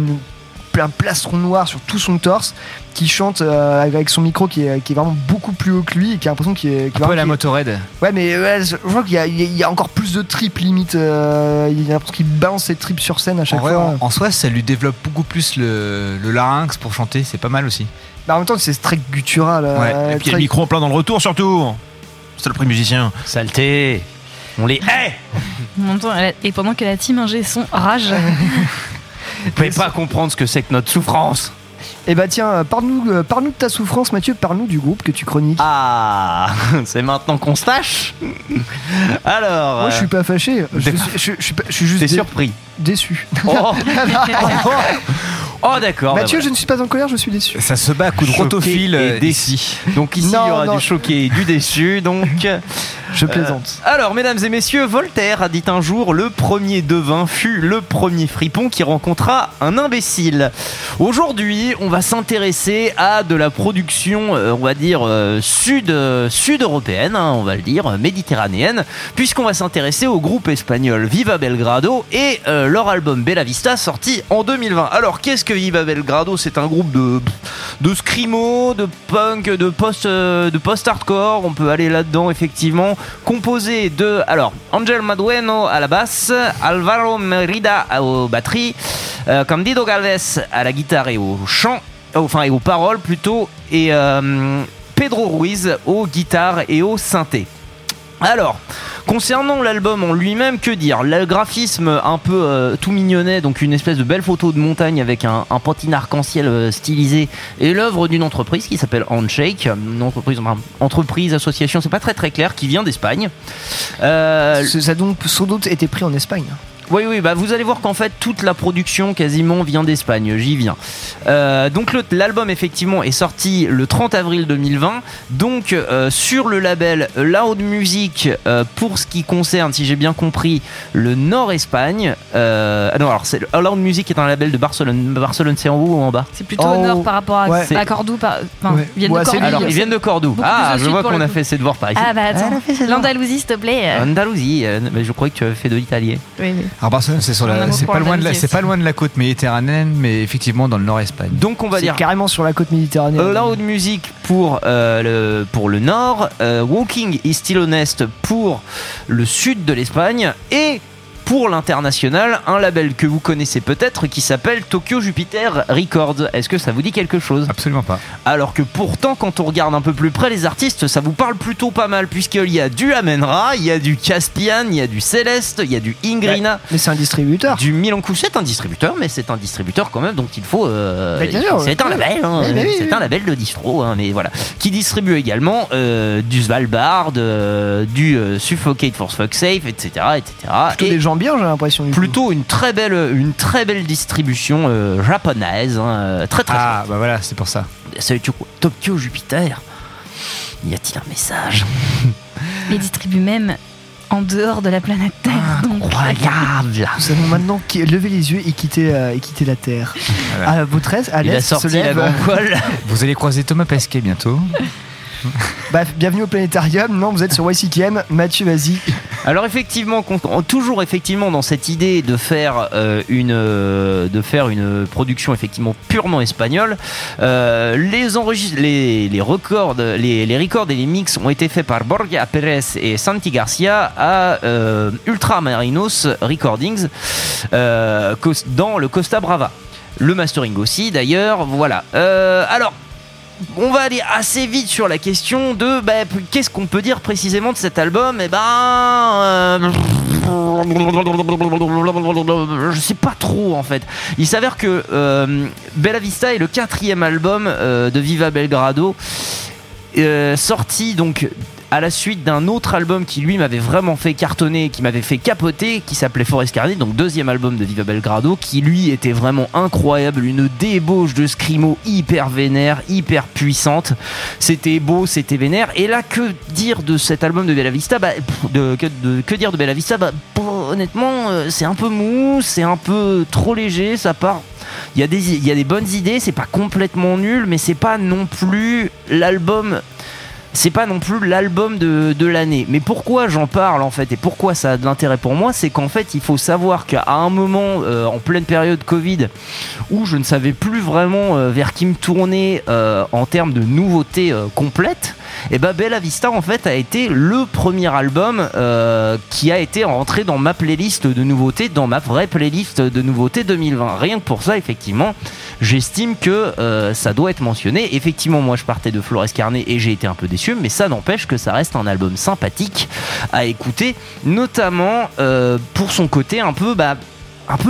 un plastron noir sur tout son torse, qui chante avec son micro qui est vraiment beaucoup plus haut que lui et qui a l'impression qu'il est un peu la Motorhead. Ouais, mais je crois qu'il y a encore plus de tripes limite. Il y a l'impression qu'il balance ses tripes sur scène à chaque fois. En soi, ça lui développe beaucoup plus le larynx pour chanter, c'est pas mal aussi. En même temps, c'est très guttural. Et puis il y a le micro en plein dans le retour surtout. C'est le prix musicien. Saleté. On les hait. Et pendant que la team ingé son rage. Vous pouvez pas comprendre ce que c'est que notre souffrance. Eh bah tiens, parle-nous de ta souffrance, Mathieu, parle-nous du groupe que tu chroniques. Ah, c'est maintenant qu'on se tâche. Alors... Moi, je suis pas fâché, je suis juste... T'es surpris. Déçu. Oh d'accord. Mathieu, je ne suis pas en colère, je suis déçu. Ça se bat à coups de rotophile et déçu. Donc ici, il y aura du choqué et du déçu, donc... Je plaisante. Alors, mesdames et messieurs, Voltaire a dit un jour: le premier devin fut le premier fripon qui rencontra un imbécile. Aujourd'hui, on va s'intéresser à de la production, on va dire, sud-européenne, on va le dire, méditerranéenne, puisqu'on va s'intéresser au groupe espagnol Viva Belgrado et leur album Bella Vista, sorti en 2020. Alors, qu'est-ce que Viva Belgrado ? C'est un groupe de scrimo, de punk, de post-hardcore. On peut aller là-dedans, effectivement. Composé de Angel Madueno à la basse, Alvaro Merida aux batteries, Candido Galvez à la guitare et au chant, et aux paroles plutôt, et Pedro Ruiz aux guitares et au synthé. Alors, concernant l'album en lui-même, que dire ? Le graphisme un peu tout mignonnet, donc une espèce de belle photo de montagne avec un pantin arc-en-ciel stylisé, et l'œuvre d'une entreprise qui s'appelle Handshake, une entreprise, association, c'est pas très très clair, qui vient d'Espagne. Ça a donc sans doute été pris en Espagne. Oui, vous allez voir qu'en fait toute la production quasiment vient d'Espagne, j'y viens. Donc l'album effectivement est sorti le 30 avril 2020, donc sur le label Loud Music pour ce qui concerne, si j'ai bien compris, le Nord-Espagne. Loud Music est un label de Barcelone. Barcelone, c'est en haut ou en bas ? C'est plutôt au nord par rapport à, à Cordoue. Ils viennent de Cordoue. Ah, je vois qu'on a fait ses devoirs par ici. Ah bah attends, l'Andalousie s'il te plaît. Andalousie, je croyais que tu avais fait de l'italien. Oui. Alors Barcelone, c'est pas loin de la côte méditerranéenne, mais effectivement dans le nord Espagne. Donc on va dire carrément sur la côte méditerranéenne. Loud Music pour le nord, Walking is Still Honest pour le sud de l'Espagne, et pour l'international, un label que vous connaissez peut-être qui s'appelle Tokyo Jupiter Records. Est-ce que ça vous dit quelque chose ? Absolument pas. Alors que pourtant, quand on regarde un peu plus près les artistes, ça vous parle plutôt pas mal, puisqu'il y a du Amenra, il y a du Caspian, il y a du Céleste, il y a du Ingrina. Mais c'est un distributeur. Du Milan Couch, c'est un distributeur, mais c'est un distributeur quand même, donc il faut... un label, c'est un label de distro, mais voilà. Qui distribue également du Svalbard, du Suffocate for Fuck's Safe, etc. Plutôt des gens bien, j'ai l'impression. Plutôt une très belle distribution japonaise, très très. Ah chouette. Bah voilà, c'est pour ça. Salut Tokyo Jupiter. Y a-t-il un message ? Les distribue même en dehors de la planète Terre. Incroyable. Nous savons maintenant lever les yeux et quitter la Terre. Voilà. À votre aise, à l'est, se lève. Vous allez croiser Thomas Pesquet bientôt. Bienvenue au planétarium. Non, vous êtes sur YCKM. Mathieu, vas-y. Alors effectivement, toujours effectivement dans cette idée de faire une production effectivement purement espagnole, les records et les mix ont été faits par Borja Pérez et Santi Garcia à Ultramarinos Recordings dans le Costa Brava. Le mastering aussi d'ailleurs, voilà. Alors on va aller assez vite sur la question de qu'est-ce qu'on peut dire précisément de cet album ? Je sais pas trop en fait. Il s'avère que Bella Vista est le 4e album de Viva Belgrado, sorti donc à la suite d'un autre album qui lui m'avait vraiment fait cartonner, qui m'avait fait capoter, qui s'appelait Forest Garden, donc 2e album de Viva Belgrado, qui lui était vraiment incroyable, une débauche de scrimo hyper vénère, hyper puissante. C'était beau, c'était vénère. Et là, que dire de cet album de Bella Vista ? Honnêtement, c'est un peu mou, c'est un peu trop léger, ça part. Il y a des bonnes idées, c'est pas complètement nul, mais c'est pas non plus l'album. C'est pas non plus l'album de l'année. Mais pourquoi j'en parle en fait, et pourquoi ça a de l'intérêt pour moi, c'est qu'en fait il faut savoir qu'à un moment en pleine période Covid, où je ne savais plus vraiment vers qui me tourner en termes de nouveautés complètes, et bah Bella Vista en fait a été le premier album qui a été rentré dans ma playlist de nouveautés, dans ma vraie playlist de nouveautés 2020. Rien que pour ça, effectivement, j'estime que ça doit être mentionné. Effectivement, moi je partais de Forest Garden et j'ai été un peu déçu, mais ça n'empêche que ça reste un album sympathique à écouter, notamment pour son côté un peu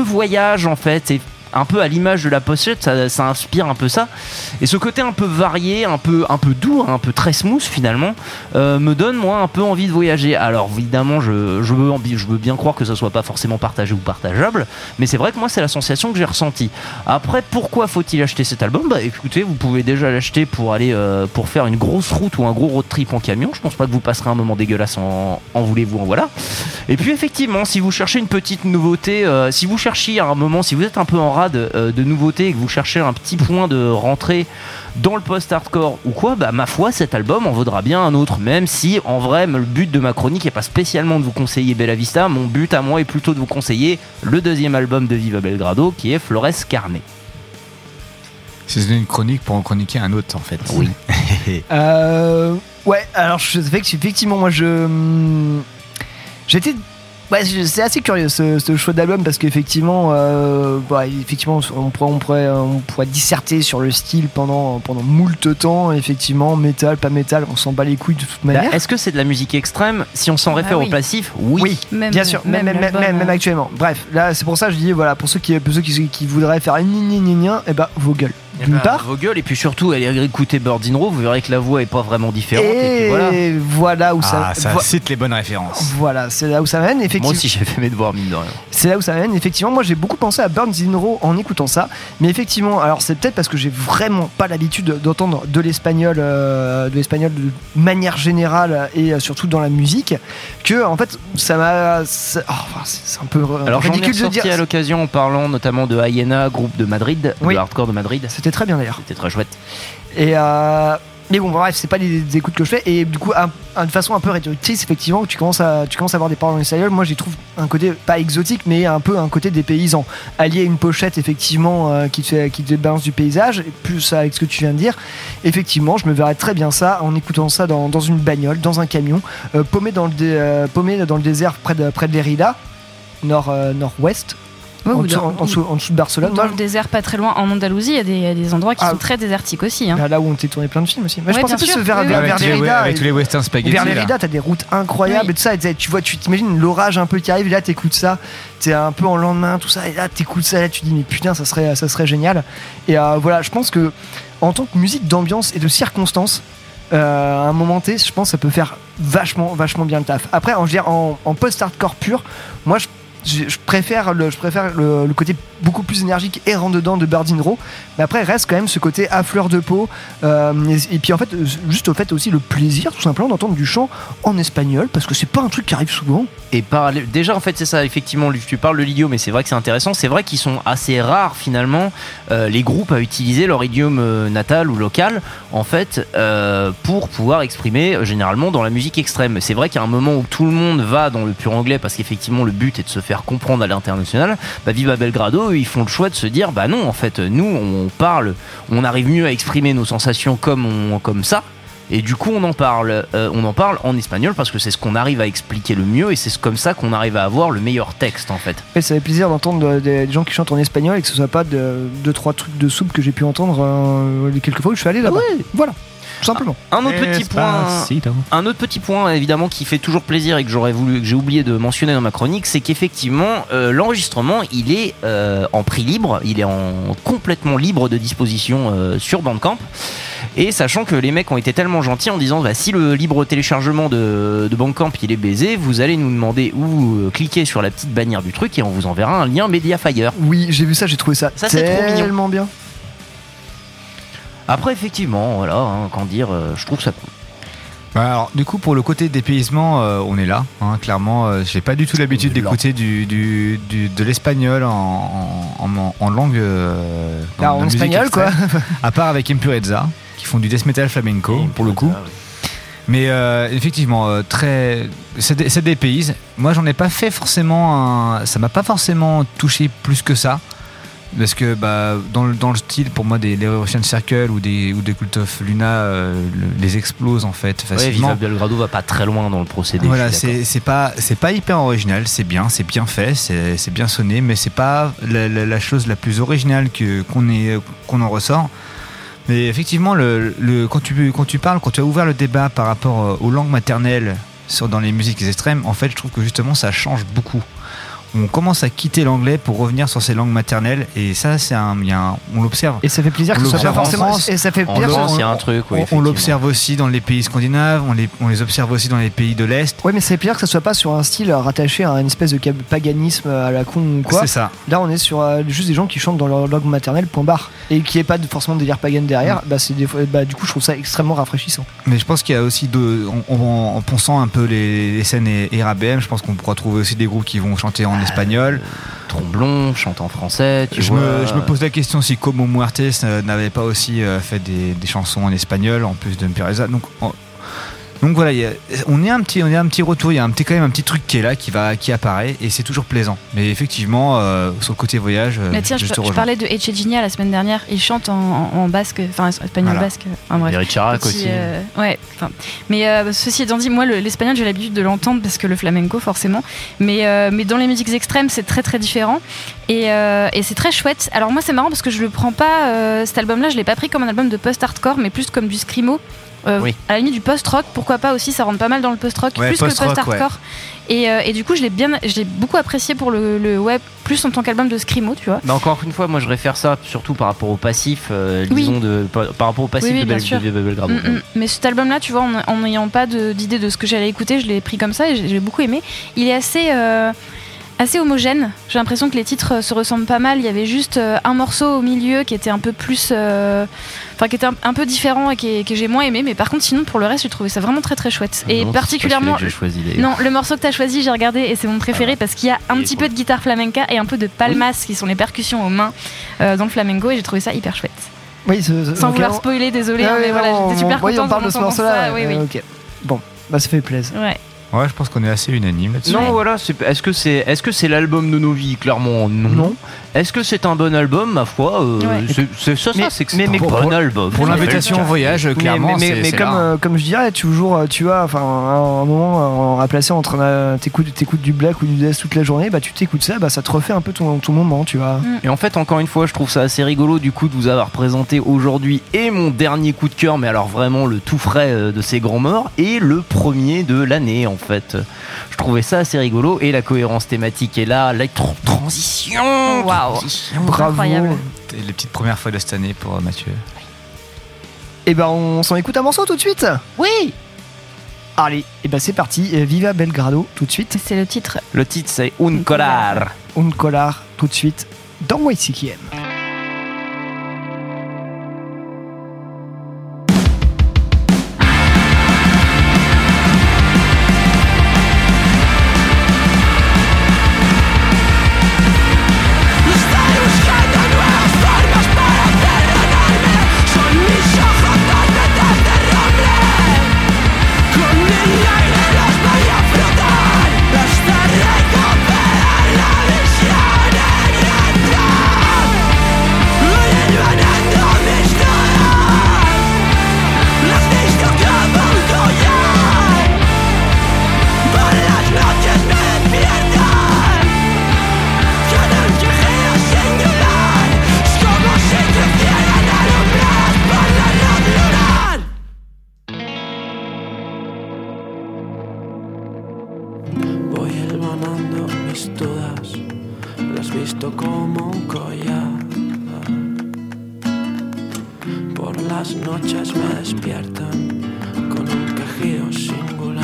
voyage en fait, et un peu à l'image de la pochette, ça inspire un peu ça, et ce côté un peu varié, un peu doux, un peu très smooth finalement, me donne moi un peu envie de voyager. Alors évidemment je veux bien croire que ça soit pas forcément partagé ou partageable, mais c'est vrai que moi c'est la sensation que j'ai ressentie. Après, pourquoi faut-il acheter cet album ? Bah écoutez, vous pouvez déjà l'acheter pour aller pour faire une grosse route ou un gros road trip en camion. Je pense pas que vous passerez un moment dégueulasse en voulez-vous, en voilà. Et puis effectivement, si vous cherchez une petite nouveauté, si vous cherchiez à un moment, si vous êtes un peu en rade de nouveautés et que vous cherchez un petit point de rentrée dans le post-hardcore ou quoi, bah ma foi, cet album en vaudra bien un autre, même si en vrai le but de ma chronique est pas spécialement de vous conseiller Bella Vista. Mon but à moi est plutôt de vous conseiller le 2e album de Viva Belgrado, qui est Forest Garden. C'est une chronique pour en chroniquer un autre en fait. Oui. Ouais, alors je sais que effectivement moi j'étais... Ouais, c'est assez curieux ce choix d'album, parce qu'effectivement on pourrait disserter sur le style pendant moult temps, effectivement, métal, pas métal, on s'en bat les couilles de toute manière. Est-ce que c'est de la musique extrême si on s'en réfère au passif ? Oui, même, bien sûr, même actuellement. Bref, là c'est pour ça que je dis, voilà, pour ceux qui voudraient faire et bah vos gueules. D'une part, vos gueules, et puis surtout allez écouter Bird in Row, vous verrez que la voix est pas vraiment différente, et puis voilà où ça cite les bonnes références. Voilà, c'est là où ça mène effectivement. Moi aussi j'ai fait mes devoirs, mine de rien. C'est là où ça mène effectivement. Moi j'ai beaucoup pensé à Bird in Row en écoutant ça, mais effectivement, alors c'est peut-être parce que j'ai vraiment pas l'habitude d'entendre de l'espagnol de manière générale, et surtout dans la musique, que en fait ça m'a... c'est un peu alors ridicule de dire. Alors j'en ai à l'occasion en parlant notamment de Hyena, groupe de Madrid, oui, de hardcore de Madrid. C'était très bien d'ailleurs. C'était très chouette. Et mais bon, bref, c'est pas les écoutes que je fais. Et du coup, de façon un peu réductrice, effectivement, tu commences à avoir des paroles en espagnol. Moi, j'y trouve un côté, pas exotique, mais un peu un côté des paysans. Allié à une pochette, effectivement, qui te balance du paysage, et plus avec ce que tu viens de dire, effectivement, je me verrais très bien ça, en écoutant ça dans une bagnole, dans un camion, paumé dans le désert près de Lérida, nord-ouest. Ouais, en dessous de Barcelone. Dans le désert, pas très loin, en Andalousie, il y a des endroits qui sont très désertiques aussi. Hein. Là où on t'est tourné plein de films aussi. Mais ouais, je pensais plus vers Lérida. Avec tous les western spaghetti. Vers Lérida, t'as des routes incroyables, oui, et tout ça. Et tu vois, tu t'imagines l'orage un peu qui arrive, et là t'écoutes ça. T'es un peu en lendemain, tout ça. Et là t'écoutes ça, et là tu te dis, mais putain, ça serait génial. Et voilà, je pense que en tant que musique d'ambiance et de circonstance, à un moment T, je pense que ça peut faire vachement bien le taf. Après, en post-hardcore pur, moi je préfère le côté beaucoup plus énergique et rentre-dedans de Bird in Row, mais après reste quand même ce côté à fleur de peau, et puis en fait juste au fait aussi le plaisir tout simplement d'entendre du chant en espagnol, parce que c'est pas un truc qui arrive souvent. Et déjà en fait c'est ça, effectivement tu parles de l'idiome, mais c'est vrai que c'est intéressant, c'est vrai qu'ils sont assez rares finalement, les groupes à utiliser leur idiome natal ou local en fait, pour pouvoir exprimer généralement dans la musique extrême. C'est vrai qu'à un moment où tout le monde va dans le pur anglais, parce qu'effectivement le but est de se faire comprendre à l'international, bah Viva Belgrado ils font le choix de se dire, bah non en fait nous on parle, on arrive mieux à exprimer nos sensations comme ça, et du coup on en parle en espagnol, parce que c'est ce qu'on arrive à expliquer le mieux, et c'est comme ça qu'on arrive à avoir le meilleur texte en fait. Et ça fait plaisir d'entendre des gens qui chantent en espagnol, et que ce soit pas 2-3 trucs de soupe que j'ai pu entendre les quelques fois où je suis allé là-bas. Ouais. Voilà. tout simplement. Un autre petit point évidemment qui fait toujours plaisir et que j'ai oublié de mentionner dans ma chronique, c'est qu'effectivement l'enregistrement il est en prix libre, il est complètement libre de disposition sur Bandcamp. Et sachant que les mecs ont été tellement gentils en disant si le libre téléchargement de Bandcamp il est baisé, vous allez nous demander où cliquer sur la petite bannière du truc et on vous enverra un lien Mediafire. Oui, j'ai vu ça, j'ai trouvé ça tellement bien. Après effectivement, voilà, qu'en dire, je trouve ça cool. Alors du coup pour le côté dépaysement on est là clairement, j'ai pas du tout l'habitude d'écouter de l'espagnol en langue en espagnol quoi, à part avec Impurezza qui font du death metal flamenco pour le coup. Mais effectivement ça dépayse. Moi j'en ai pas fait forcément ça m'a pas forcément touché plus que ça. Parce que dans le style, pour moi, des Russian Circle ou des Cult of Luna les explosent en fait facilement. Ouais, Viva Belgrado va pas très loin dans le procédé. Voilà, c'est pas hyper original, c'est bien fait, c'est bien sonné, mais c'est pas la chose la plus originale qu'on en ressort. Mais effectivement, quand tu as ouvert le débat par rapport aux langues maternelles dans les musiques extrêmes, en fait, je trouve que justement ça change beaucoup. On commence à quitter l'anglais pour revenir sur ses langues maternelles et ça on l'observe. Et ça fait plaisir que ce soit forcément. Et ça fait plaisir. On l'observe aussi dans les pays scandinaves, on les observe aussi dans les pays de l'Est. Oui, mais c'est pire que ça soit pas sur un style rattaché à une espèce de paganisme à la con ou quoi. C'est ça. Là, on est sur juste des gens qui chantent dans leur langue maternelle, point barre, et qui est pas forcément de délire pagan derrière. Du coup, je trouve ça extrêmement rafraîchissant. Mais je pense qu'il y a aussi en pensant un peu les scènes et RABM, je pense qu'on pourra trouver aussi des groupes qui vont chanter en espagnol, Tromblon chante en français. Je me pose la question si Como Muertes n'avait pas aussi fait des chansons en espagnol en plus de Pereza. Donc voilà, on est un petit retour, il y a quand même un petit truc qui est là, qui apparaît et c'est toujours plaisant. Mais effectivement, sur le côté voyage. Mais tiens, je parlais de Echeginia la semaine dernière. Il chante en basque, enfin espagnol basque. Enfin, bref. Richarac aussi. Ouais. Mais ceci étant dit, moi l'espagnol j'ai l'habitude de l'entendre parce que le flamenco forcément. Mais dans les musiques extrêmes c'est très très différent et c'est très chouette. Alors moi c'est marrant parce que je le prends pas cet album-là, je l'ai pas pris comme un album de post-hardcore, mais plus comme du screamo. Oui. À la limite du post-rock, pourquoi pas aussi, ça rentre pas mal dans le post-rock, ouais, plus que le post-hardcore. Ouais. Et du coup, je l'ai beaucoup apprécié pour le web, plus en tant qu'album de Screamo, tu vois. Bah encore une fois, moi je réfère ça surtout par rapport au passif, de Belgrado. Mais cet album-là, tu vois, en n'ayant pas d'idée de ce que j'allais écouter, je l'ai pris comme ça et j'ai beaucoup aimé. Il est assez homogène, j'ai l'impression que les titres se ressemblent pas mal, il y avait juste un morceau au milieu qui était un peu plus qui était un peu différent et que j'ai moins aimé, mais par contre sinon pour le reste j'ai trouvé ça vraiment très très chouette. Et non, particulièrement le morceau que t'as choisi, j'ai regardé et c'est mon préféré parce qu'il y a un petit peu de guitare flamenca et un peu de palmas qui sont les percussions aux mains dans le flamenco et j'ai trouvé ça hyper chouette. Oui, sans vouloir spoiler, désolé, mais voilà, j'étais super contente. On parle de ce morceau là, bon, ça fait plaisir. Ouais, je pense qu'on est assez unanime là-dessus. Non, voilà, est-ce que c'est l'album de nos vies ? Clairement, non. Est-ce que c'est un bon album ? Ma foi, c'est un bon album. Pour l'invitation au voyage, clairement, c'est comme, comme je dirais, toujours, tu vois, un moment à placer entre t'écoutes du black ou du death toute la journée, tu t'écoutes ça, ça te refait un peu ton moment, tu vois. Et en fait, encore une fois, je trouve ça assez rigolo du coup de vous avoir présenté aujourd'hui et mon dernier coup de cœur, mais alors vraiment le tout frais de ces grands morts et le premier de l'année en fait. Je trouvais ça assez rigolo et la cohérence thématique est là, la transition. Waouh, bravo. Incroyable. Les petites premières fois de cette année pour Mathieu. Et on s'en écoute un morceau tout de suite. Oui. Allez, c'est parti, Viva Belgrado tout de suite. C'est le titre. Le titre c'est Un Collar. Un Collar tout de suite dans YCKM. sonando mis dudas, las visto como un collar. Por las noches me despiertan con un quejido singular.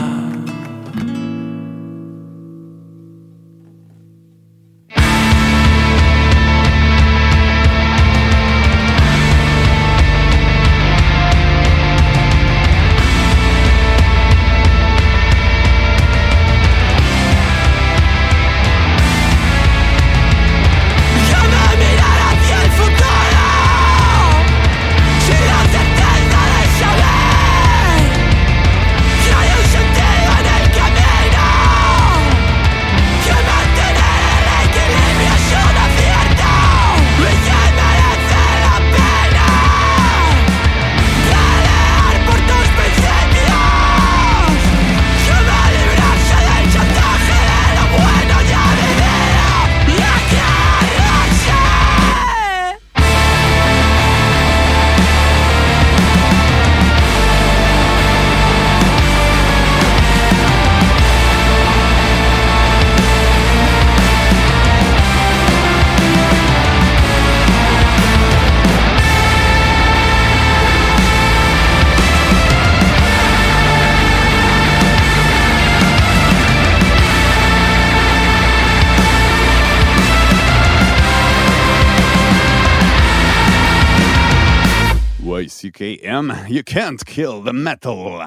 YCKM, you can't kill the metal.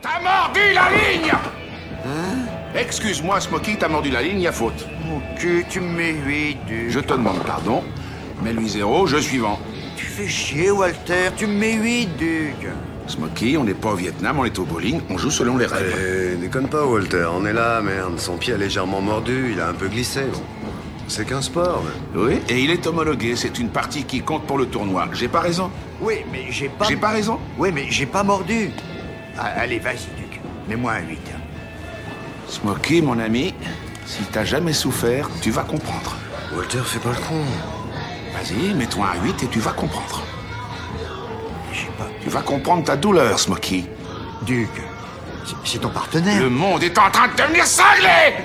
T'as mordu la ligne! Hein? Excuse-moi, Smokey, t'as mordu la ligne à faute. Mon cul, tu me mets 8 du... Je te demande pardon, mais lui 0, je suis vent. Tu fais chier, Walter, tu me mets 8 du... Smokey, on n'est pas au Vietnam, on est au bowling, on joue selon les règles. Déconne pas, Walter, on est là, merde. Son pied a légèrement mordu, il a un peu glissé, bon. C'est qu'un sport, mais... Oui, et il est homologué, c'est une partie qui compte pour le tournoi. J'ai pas raison. Oui, mais j'ai pas... J'ai pas raison. Oui, mais j'ai pas mordu. Ah, allez, vas-y, Duc. Mets-moi un 8. Smokey, mon ami, si t'as jamais souffert, tu vas comprendre. Walter, fais pas le con. Vas-y, mets-toi un 8 et tu vas comprendre. Je sais pas... Tu vas comprendre ta douleur, Smokey. Duc, c'est ton partenaire. Le monde est en train de devenir cinglé!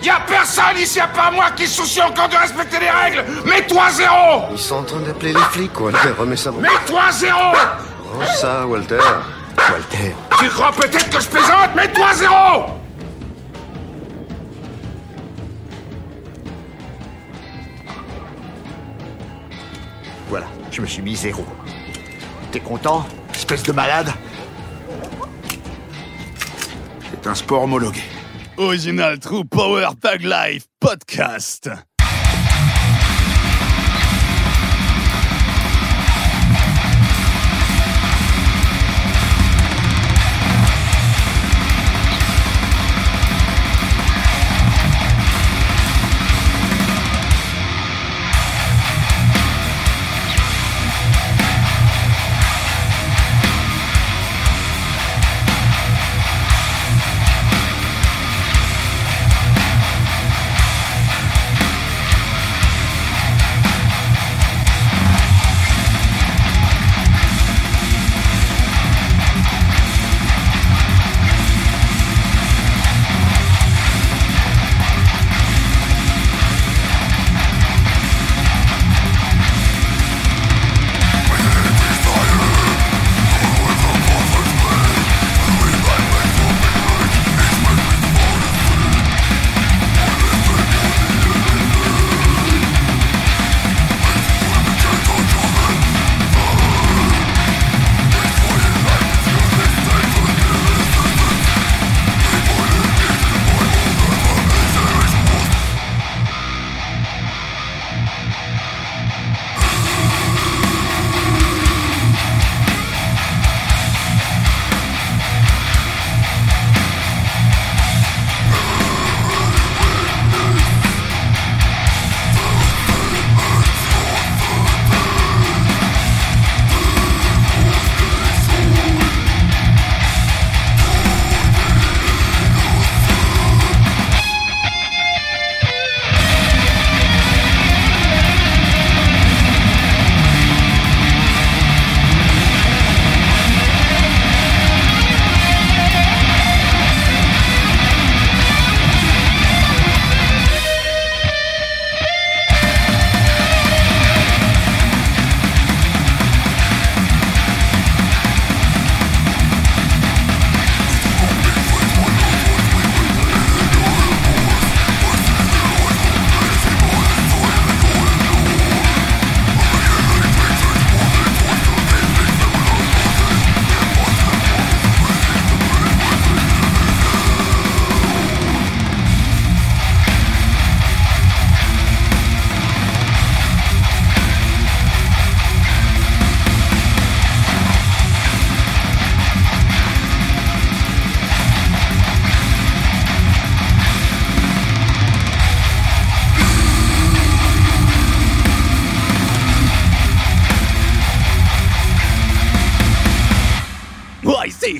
Y'a personne ici à part moi qui se soucie encore de respecter les règles. Mets-toi 0. Ils sont en train d'appeler les flics, Walter, remets ça. Mets-toi 0. Oh ça, Walter. Walter. Tu crois peut-être que je plaisante? Mets-toi 0. Voilà, je me suis mis 0. T'es content, espèce de malade? C'est un sport homologué. Original True Power Tag Life Podcast.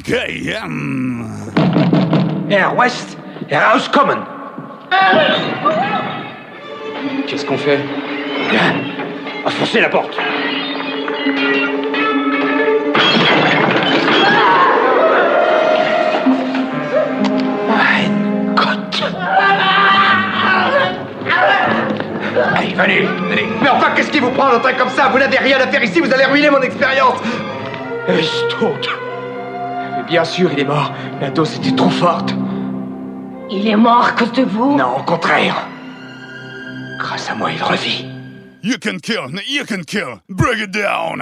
YCKM. Air West, Air House Common. Qu'est-ce qu'on fait? Enfoncez la porte. Mein Gott. Allez, venez, allez. Mais enfin, qu'est-ce qui vous prend en train comme ça? Vous n'avez rien à faire ici, vous allez ruiner mon expérience. Stout. Bien sûr, il est mort. La dose était trop forte. Il est mort à cause de vous? Non, au contraire. Grâce à moi, il revit. You can kill, break it down.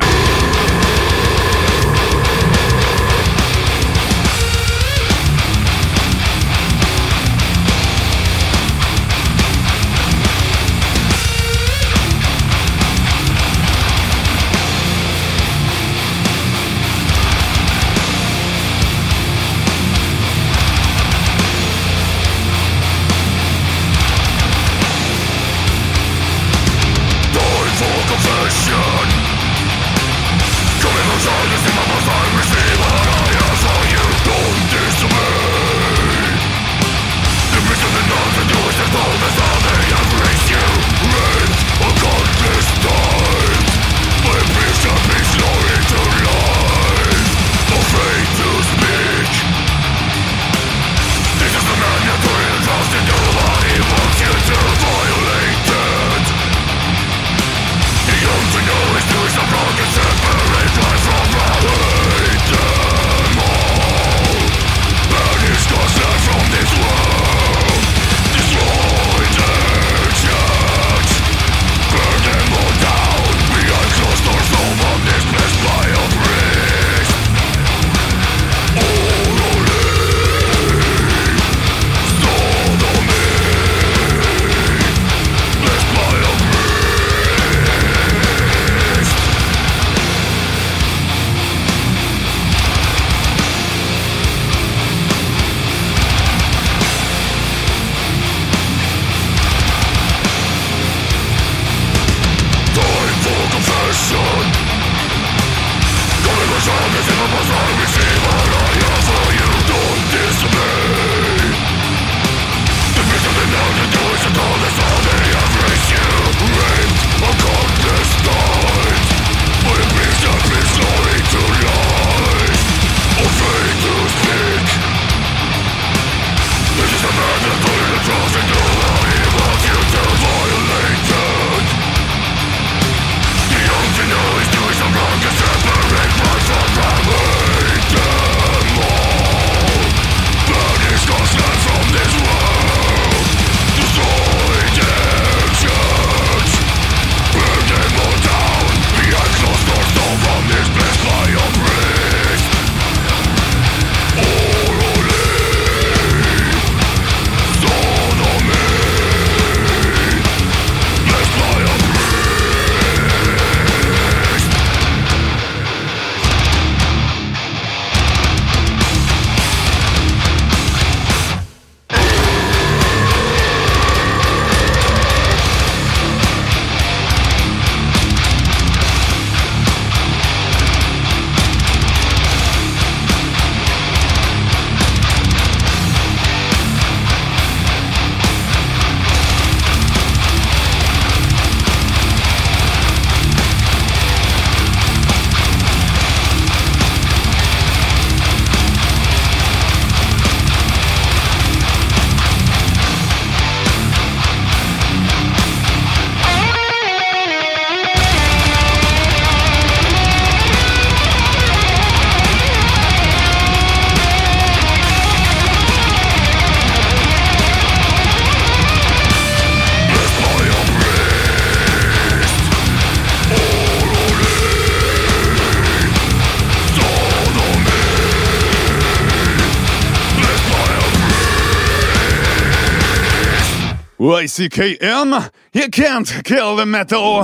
YCKM, you can't kill the metal.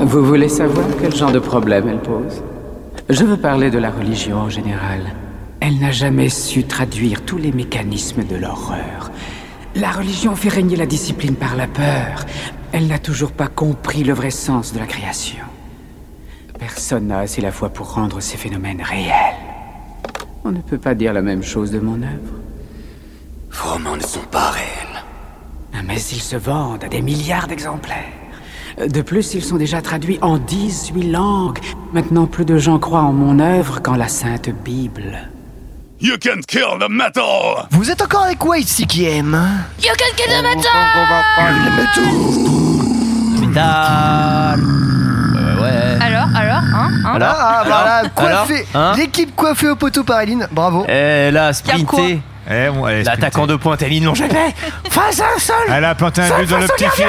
Vous voulez savoir quel genre de problème elle pose? Je veux parler de la religion en général. Elle n'a jamais su traduire tous les mécanismes de l'horreur. La religion fait régner la discipline par la peur. Elle n'a toujours pas compris le vrai sens de la création. Personne n'a assez la foi pour rendre ces phénomènes réels. On ne peut pas dire la même chose de mon œuvre. Vos romans ne sont pas réels. Mais ils se vendent à des milliards d'exemplaires. De plus, ils sont déjà traduits en 18 langues. Maintenant, plus de gens croient en mon œuvre qu'en la Sainte Bible. You can kill the metal! Vous êtes encore avec YCKM? You can kill the metal! Metal! Ouais. Alors, hein? Voilà, l'équipe coiffée au poteau par Eline, bravo. Elle a sprinté. L'attaquant de pointe, Eline Longelet. Face à un sol! Elle a planté un but dans le petit filet.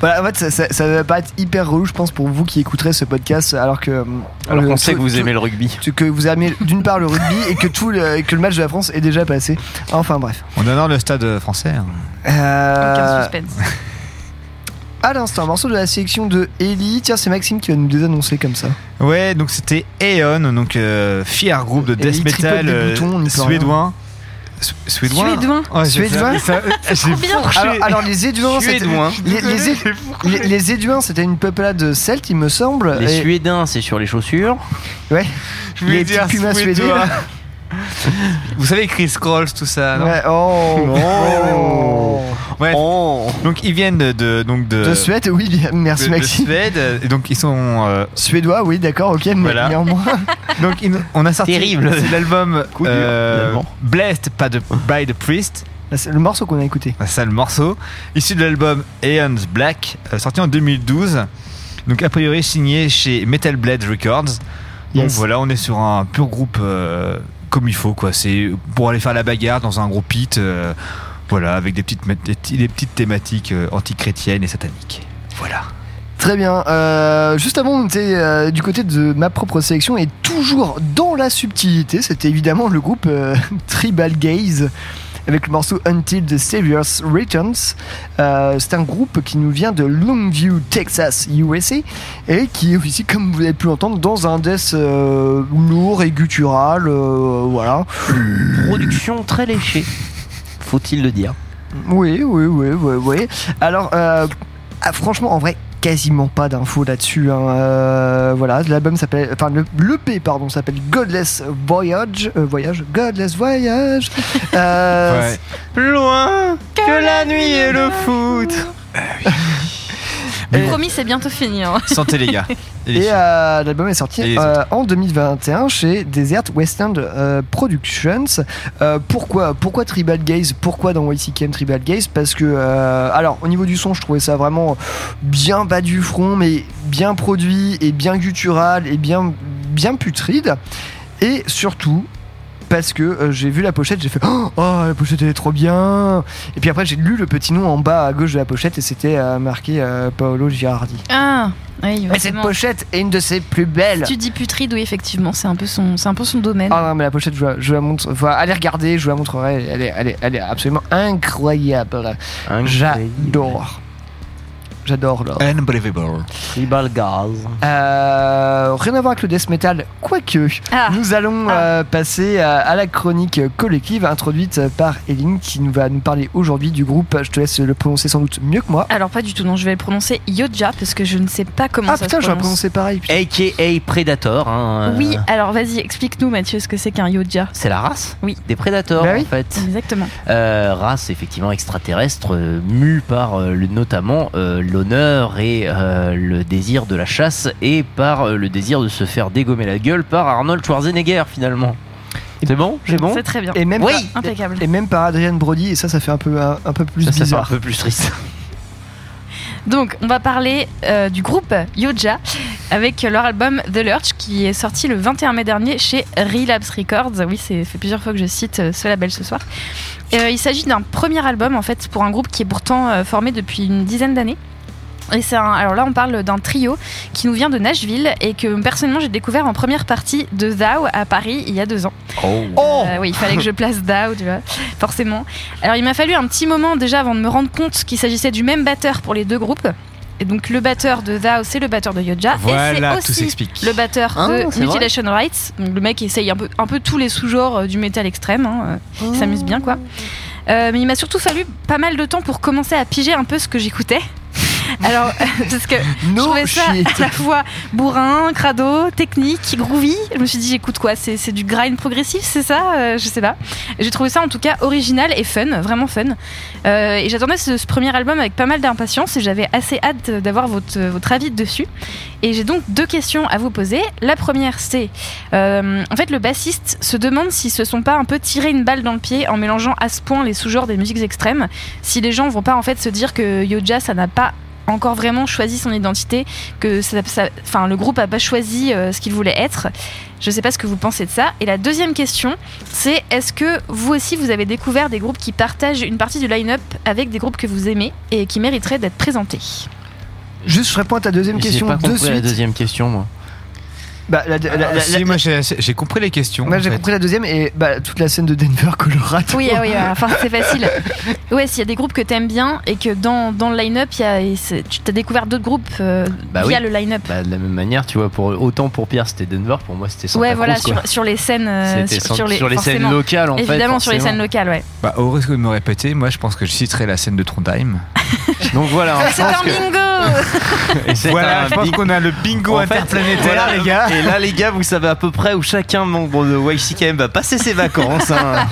Voilà, en fait, ça va pas être hyper relou, je pense, pour vous qui écouterez ce podcast, alors qu'on sait que vous aimez le rugby, que vous aimez d'une part le rugby et que le match de la France est déjà passé. Enfin bref. On honore le stade français. Aucun suspense. À l'instant, un morceau de la sélection de Ellie. Tiens, c'est Maxime qui va nous les annoncer comme ça. Ouais, donc c'était Aeon, donc fier groupe de death metal suédois. Suédois. Alors les Éduins, c'était une peuplade celte, il me semble. Les Suédins, c'est sur les chaussures. Ouais. Je voulais dire Suédois. Vous savez Chris Krolls, tout ça. Non ouais. Donc ils viennent de Suède. Oui, merci Maxime. De Suède. Et donc ils sont suédois. Oui, d'accord, ok. Voilà. Néanmoins. Donc on a sorti. Terrible. C'est l'album Blessed by the Priest. C'est le morceau qu'on a écouté. C'est le morceau issu de l'album Aeon's Black, sorti en 2012. Donc a priori signé chez Metal Blade Records. Yes. Donc voilà, on est sur un pur groupe comme il faut, quoi. C'est pour aller faire la bagarre dans un gros pit, voilà, avec des petites thématiques anti-chrétiennes et sataniques. Voilà. Très bien. Juste avant, on était du côté de ma propre sélection et toujours dans la subtilité, c'était évidemment le groupe Tribal Gaze, avec le morceau Until the Savior's Returns. C'est un groupe qui nous vient de Longview, Texas, USA, et qui est ici, comme vous avez pu l'entendre, dans un death lourd et guttural, voilà. Production très léchée, faut-il le dire. Oui. Alors, franchement, en vrai, quasiment pas d'infos là-dessus, hein. Voilà, l'album s'appelle, enfin l'EP s'appelle Godless Voyage. Ouais. Plus loin que la nuit et le foot. Promis, c'est bientôt fini. Hein. Santé les gars. Et l'album est sorti en 2021 chez Desert Western Productions. Pourquoi Tribal Gaze? Pourquoi dans YCKM Tribal Gaze? Parce que, alors au niveau du son, je trouvais ça vraiment bien bas du front, mais bien produit et bien guttural et bien putride. Et surtout, parce que j'ai vu la pochette, j'ai fait oh, la pochette elle est trop bien. Et puis après j'ai lu le petit nom en bas à gauche de la pochette et c'était marqué Paolo Girardi. Ah oui, mais cette pochette est une de ses plus belles. Si tu dis putride, oui effectivement, c'est un peu son domaine. Ah non mais la pochette, je la montre, allez regarder, je vous la montrerai, elle est absolument incroyable. J'adore là. Unbelievable. Tribal Gaze. Rien à voir avec le death metal, quoique. Nous allons passer à la chronique collective introduite par Eline qui va nous parler aujourd'hui du groupe. Je te laisse le prononcer sans doute mieux que moi. Alors pas du tout, non, je vais le prononcer Yautja parce que je ne sais pas comment ça se prononce. Ah putain, je vais prononcer pareil. AKA Predator. Oui, alors vas-y, explique-nous Mathieu ce que c'est qu'un Yautja. C'est la race, oui, des Predators en fait. Exactement. Race effectivement extraterrestre, mue par notamment l'honneur et le désir de la chasse et par le désir de se faire dégommer la gueule par Arnold Schwarzenegger finalement. C'est bon. C'est très bien. Et même impeccable. Et même par Adrien Brody et ça fait un peu plus bizarre. Ça fait un peu plus triste. Donc on va parler du groupe Yautja avec leur album The Lurch qui est sorti le 21 mai dernier chez Relapse Records. Oui, ça fait plusieurs fois que je cite ce label ce soir. Il s'agit d'un premier album en fait pour un groupe qui est pourtant formé depuis une dizaine d'années. Et alors là on parle d'un trio qui nous vient de Nashville et que personnellement j'ai découvert en première partie de Thou à Paris il y a 2 ans. Oui, il fallait que je place Thou, tu vois, forcément. Alors il m'a fallu un petit moment déjà avant de me rendre compte qu'il s'agissait du même batteur pour les deux groupes. Et donc le batteur de Thou, c'est le batteur de Yautja, voilà, et c'est aussi le batteur de Mutilation Rights. Donc le mec essaye un peu tous les sous-genres du métal extrême, hein. Il s'amuse bien quoi. Mais il m'a surtout fallu pas mal de temps pour commencer à piger un peu ce que j'écoutais. Alors, parce que no je trouvais shit. Ça à la fois bourrin, crado, technique, groovy. Je me suis dit, écoute quoi, c'est du grind progressif, c'est ça je sais pas. J'ai trouvé ça en tout cas original et fun, vraiment fun. Et j'attendais ce premier album avec pas mal d'impatience et j'avais assez hâte d'avoir votre avis dessus. Et j'ai donc deux questions à vous poser. La première, c'est en fait, le bassiste se demande s'ils se sont pas un peu tiré une balle dans le pied en mélangeant à ce point les sous-genres des musiques extrêmes. Si les gens vont pas en fait se dire que Yautja, ça n'a pas encore vraiment choisi son identité, que enfin, le groupe n'a pas choisi ce qu'il voulait être. Je sais pas ce que vous pensez de ça. Et la deuxième question, c'est est-ce que vous aussi vous avez découvert des groupes qui partagent une partie du line-up avec des groupes que vous aimez et qui mériteraient d'être présentés? Juste, je réponds à ta deuxième question. J'ai pas compris la deuxième question, moi. Bah, moi j'ai compris les questions. Moi j'ai compris la deuxième et bah, toute la scène de Denver, Colorado. Oui, oui, enfin c'est facile. Ouais, s'il y a des groupes que t'aimes bien et que dans le line-up, tu t'as découvert d'autres groupes via le line-up. Bah, de la même manière, tu vois, autant pour Pierre c'était Denver, pour moi c'était Santa Cruz. Ouais, voilà, sur les scènes sur les scènes locales en fait. Évidemment, sur les scènes locales, ouais. Bah, au risque de me répéter, moi je pense que je citerai la scène de Trondheim. Donc voilà. C'est un bingo. Voilà, je pense qu'on a le bingo interplanétaire, voilà, les gars. Et là, les gars, vous savez à peu près où chacun membre de YCKM va passer ses vacances. Hein.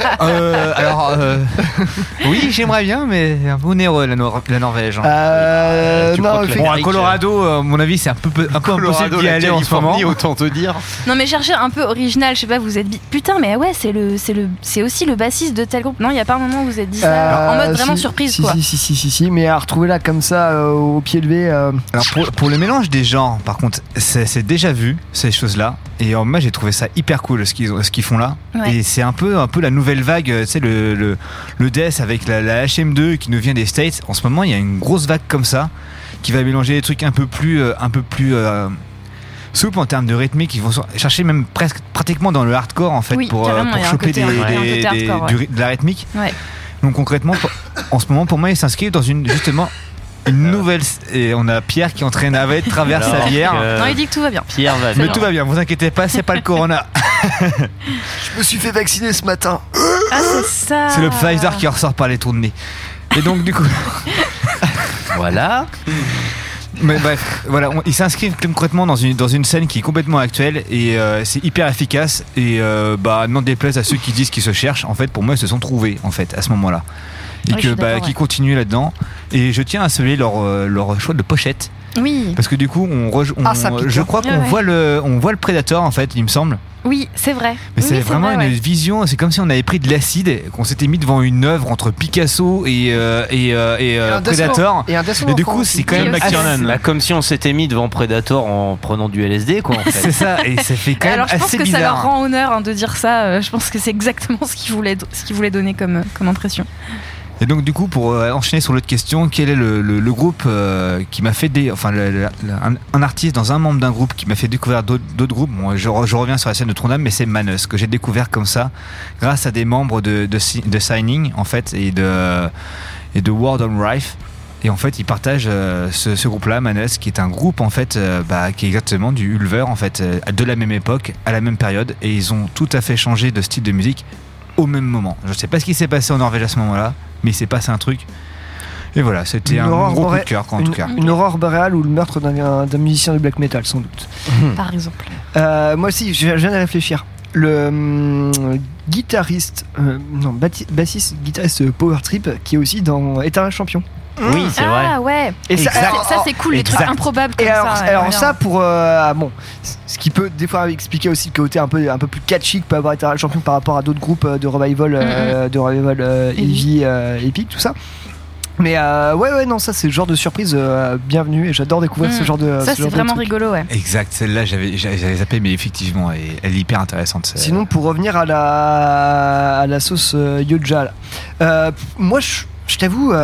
Oui, j'aimerais bien, mais un peu onéreux la Norvège. Hein. À Colorado, à mon avis, c'est un peu impossible d'y aller en ce moment. Autant te dire. Non, mais cherchez un peu original. Je sais pas, vous êtes putain, mais ouais, c'est aussi le bassiste de tel groupe. Non, il y a pas un moment où vous êtes dit ça en mode vraiment surprise, quoi. Si, mais à retrouver là comme ça au pied levé. Alors pour le mélange des genres, par contre, c'est déjà vu ces choses-là. Et moi, j'ai trouvé ça hyper cool ce qu'ils font là. Ouais. Et c'est un peu la nouvelle vague, tu sais, le death avec la HM2 qui nous vient des States. En ce moment, il y a une grosse vague comme ça qui va mélanger des trucs un peu plus souples en termes de rythmique. Ils vont chercher même pratiquement dans le hardcore en fait, oui, pour choper de la rythmique. Ouais. Donc concrètement, en ce moment, pour moi, ils s'inscrivent dans une nouvelle. Et on a Pierre qui entraîne à traverse sa bière. Non, il dit que tout va bien. Pierre va bien. Mais tout va bien, vous inquiétez pas, c'est pas le corona. Je me suis fait vacciner ce matin. Ah, c'est ça. C'est le Pfizer qui ressort par les trous de nez. Et donc, du coup. Voilà. Mais bref, voilà, ils s'inscrivent concrètement dans une scène qui est complètement actuelle et c'est hyper efficace. Et n'en déplaise à ceux qui disent qu'ils se cherchent, en fait, pour moi, ils se sont trouvés, en fait, à ce moment-là. Et qui continuent là-dedans. Et je tiens à saluer leur choix de pochette. Oui. Parce que du coup, on voit le Predator en fait, il me semble. Oui, c'est vrai. Mais oui, c'est vraiment vrai, une vision. C'est comme si on avait pris de l'acide, qu'on s'était mis devant une œuvre entre Picasso et Predator. Et du coup, c'est quand même McTiernan. Là, comme si on s'était mis devant Predator en prenant du LSD, quoi. En fait. C'est ça. Et ça fait quand même assez bizarre. Alors, je pense que ça leur rend honneur de dire ça. Je pense que c'est exactement ce qu'ils voulaient donner comme impression. Et donc du coup, pour enchaîner sur l'autre question, quel est le groupe qui m'a fait un artiste dans un membre d'un groupe qui m'a fait découvrir d'autres groupes. Bon, je reviens sur la scène de Trondheim, mais c'est Manus que j'ai découvert comme ça grâce à des membres de Signing en fait et de World on Rife. Et en fait, ils partagent ce groupe-là, Manus, qui est un groupe en fait, qui est exactement du Ulver en fait, de la même époque, à la même période, et ils ont tout à fait changé de style de musique au même moment. Je ne sais pas ce qui s'est passé en Norvège à ce moment-là. Mais il s'est passé un truc. Et voilà, c'était un gros coup de cœur en tout cas. Une aurore boréale ou le meurtre d'un musicien de black metal, sans doute. Par exemple. Moi aussi, je viens de réfléchir. Le guitariste, bassiste, guitariste Power Trip, qui est aussi dans Éternel Champion. Oui, c'est vrai. Ah ouais. Et ça c'est cool, les trucs improbables comme ça. Alors ça pour ce qui peut des fois expliquer aussi le côté un peu plus catchy que peut avoir Eternal Champion par rapport à d'autres groupes de revival, heavy, épique, tout ça. Mais non, ça c'est le genre de surprise bienvenue et j'adore découvrir ce genre de. Ça c'est vraiment rigolo, ouais. Exact, celle-là j'avais zappé, mais effectivement elle est hyper intéressante. C'est... Sinon, pour revenir à la sauce Yautja, moi je t'avoue.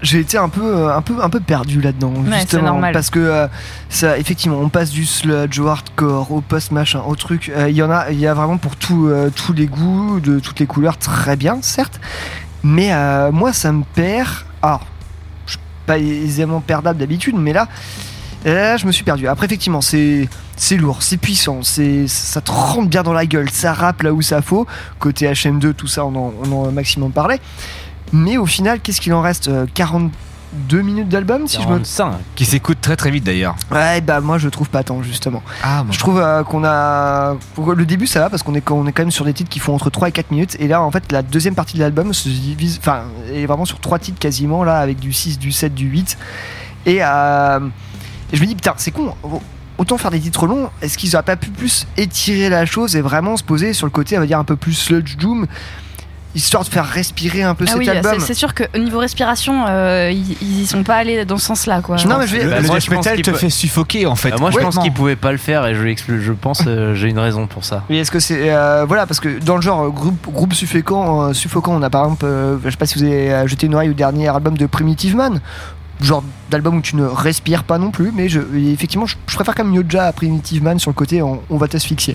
J'ai été un peu perdu là-dedans, ouais, justement, parce que ça, effectivement, on passe du sludge au hardcore, au post machin, au truc. Il y a vraiment pour tous les goûts, de toutes les couleurs, très bien, certes. Mais moi, ça me perd. Alors, je suis pas aisément perdable d'habitude, mais là, je me suis perdu. Après, effectivement, c'est lourd, c'est puissant, ça te rentre bien dans la gueule, ça rappe là où ça faut. Côté HM2, tout ça, on en maximum parlait. Mais au final, qu'est-ce qu'il en reste 40 2 minutes d'album, si 45, je me... qui s'écoute très très vite d'ailleurs. Ouais, bah moi je trouve pas tant justement. Ah, bon. Je trouve qu'on a... Le début ça va parce qu'on est quand même sur des titres qui font entre 3 et 4 minutes. Et là en fait la deuxième partie de l'album se divise... Enfin, est vraiment sur 3 titres quasiment là, avec du 6, du 7, du 8. Et je me dis putain c'est con, autant faire des titres longs, est-ce qu'ils auraient pas pu plus étirer la chose et vraiment se poser sur le côté on va dire un peu plus sludge doom, histoire de faire respirer un peu cet album. C'est sûr que niveau respiration, ils y sont pas allés dans ce sens-là, quoi. Non, mais le death metal te fait suffoquer en fait. Moi, je pense qu'ils pouvaient pas le faire et je pense j'ai une raison pour ça. Oui, est-ce que c'est voilà, parce que dans le genre groupe suffocant, on a par exemple, je sais pas si vous avez jeté une oreille au dernier album de Primitive Man. Genre d'album où tu ne respires pas non plus, mais effectivement, je préfère quand même Yautja à Primitive Man sur le côté on va t'asphyxier.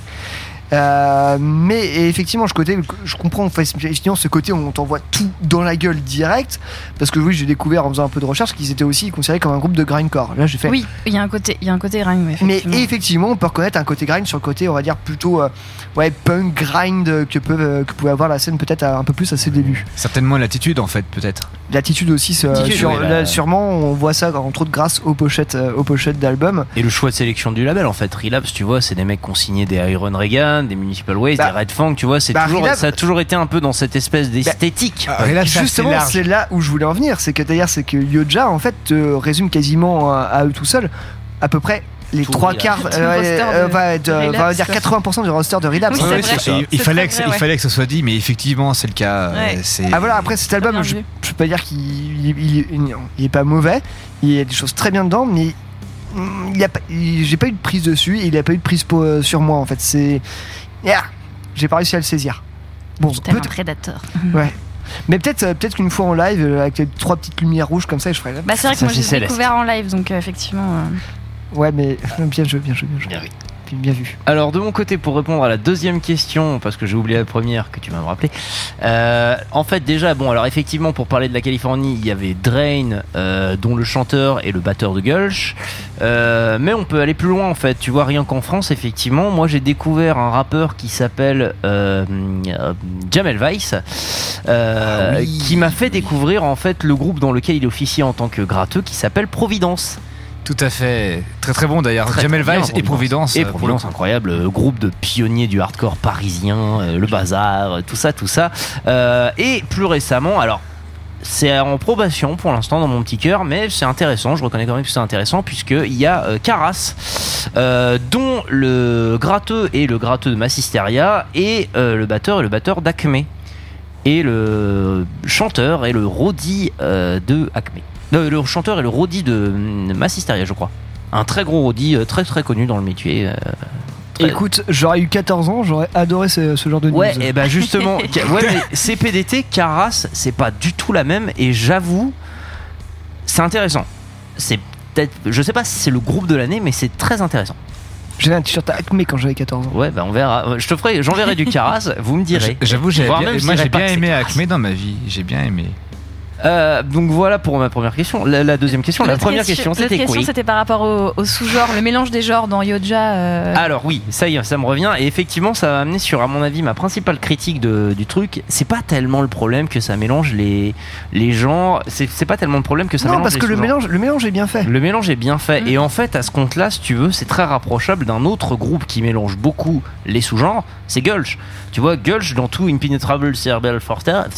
Mais effectivement je comprends ce côté on t'envoie tout dans la gueule direct, parce que oui j'ai découvert en faisant un peu de recherche qu'ils étaient aussi considérés comme un groupe de grindcore. Là j'ai fait oui, il y a un côté grind, mais effectivement on peut reconnaître un côté grind sur le côté on va dire plutôt punk grind que pouvait avoir la scène peut-être un peu plus à ses débuts. Certainement l'attitude en fait, peut-être l'attitude aussi sûrement on voit ça entre autres grâce aux pochettes d'albums et le choix de sélection du label en fait. Relapse tu vois c'est des mecs qui ont signé des Iron Reagan, des Municipal Waste, des Red Fang, tu vois, ça a toujours été un peu dans cette espèce d'esthétique. Justement, c'est là où je voulais en venir, c'est que Yautja en fait te résume quasiment à eux tout seuls à peu près les trois quarts, va dire 80% du roster de Relapse. Oui, il fallait que ça soit dit, mais effectivement c'est le cas. Ouais. Après cet album, je peux pas dire qu'il est pas mauvais, il y a des choses très bien dedans, mais j'ai pas eu de prise dessus et il a pas eu de prise sur moi en fait. J'ai pas réussi à le saisir. Bon, un prédateur. Ouais. Mais peut-être qu'une fois en live avec les 3 petites lumières rouges comme ça, je ferais. Bah c'est vrai que moi j'ai découvert en live donc effectivement. Ouais mais bien joué. Ah oui. Bien vu. Alors de mon côté, pour répondre à la deuxième question, parce que j'ai oublié la première que tu m'as rappelé, en fait déjà alors effectivement pour parler de la Californie il y avait Drain dont le chanteur est le batteur de Gulch, mais on peut aller plus loin en fait, tu vois, rien qu'en France effectivement moi j'ai découvert un rappeur qui s'appelle Jamel Weiss qui m'a fait découvrir en fait le groupe dans lequel il officie en tant que gratteux qui s'appelle Providence. Tout à fait, très très bon d'ailleurs. Jamel Weiss et Providence. Et Providence, incroyable groupe de pionniers du hardcore parisien, le bazar, tout ça. Et plus récemment, alors c'est en probation pour l'instant dans mon petit cœur, mais c'est intéressant, je reconnais quand même que c'est intéressant, puisqu'il y a Caras, dont le gratteux est le gratteux de Massisteria, et le batteur d'Acme, et le chanteur et le roadie de Acme. Le chanteur est le roadie de Massisteria, je crois. Un très gros roadie, très très connu dans le métier. Écoute, j'aurais eu 14 ans, j'aurais adoré ce genre de news. Ouais, et ben justement, mais CPDT, Caras, c'est pas du tout la même, et j'avoue, c'est intéressant. C'est peut-être, je sais pas si c'est le groupe de l'année, mais c'est très intéressant. J'avais un t-shirt à Acme quand j'avais 14 ans. Ouais, bah on verra. J'enverrai du Caras, vous me direz. J'avoue, j'ai bien aimé Acme dans ma vie, j'ai bien aimé. Donc voilà pour ma première question. La deuxième question, la première question c'était quoi ? La question c'était par rapport au sous-genre, le mélange des genres dans Yautja. Alors oui, ça me revient et effectivement ça va amener sur à mon avis ma principale critique du truc. C'est pas tellement le problème que ça mélange les genres, c'est pas tellement le problème que ça mélange les sous-genres. Non, parce que le mélange est bien fait. Le mélange est bien fait et en fait à ce compte-là, si tu veux, c'est très rapprochable d'un autre groupe qui mélange beaucoup les sous-genres, c'est Gulch. Tu vois, Gulch dans tout Impenetrable Cerebral Fortress,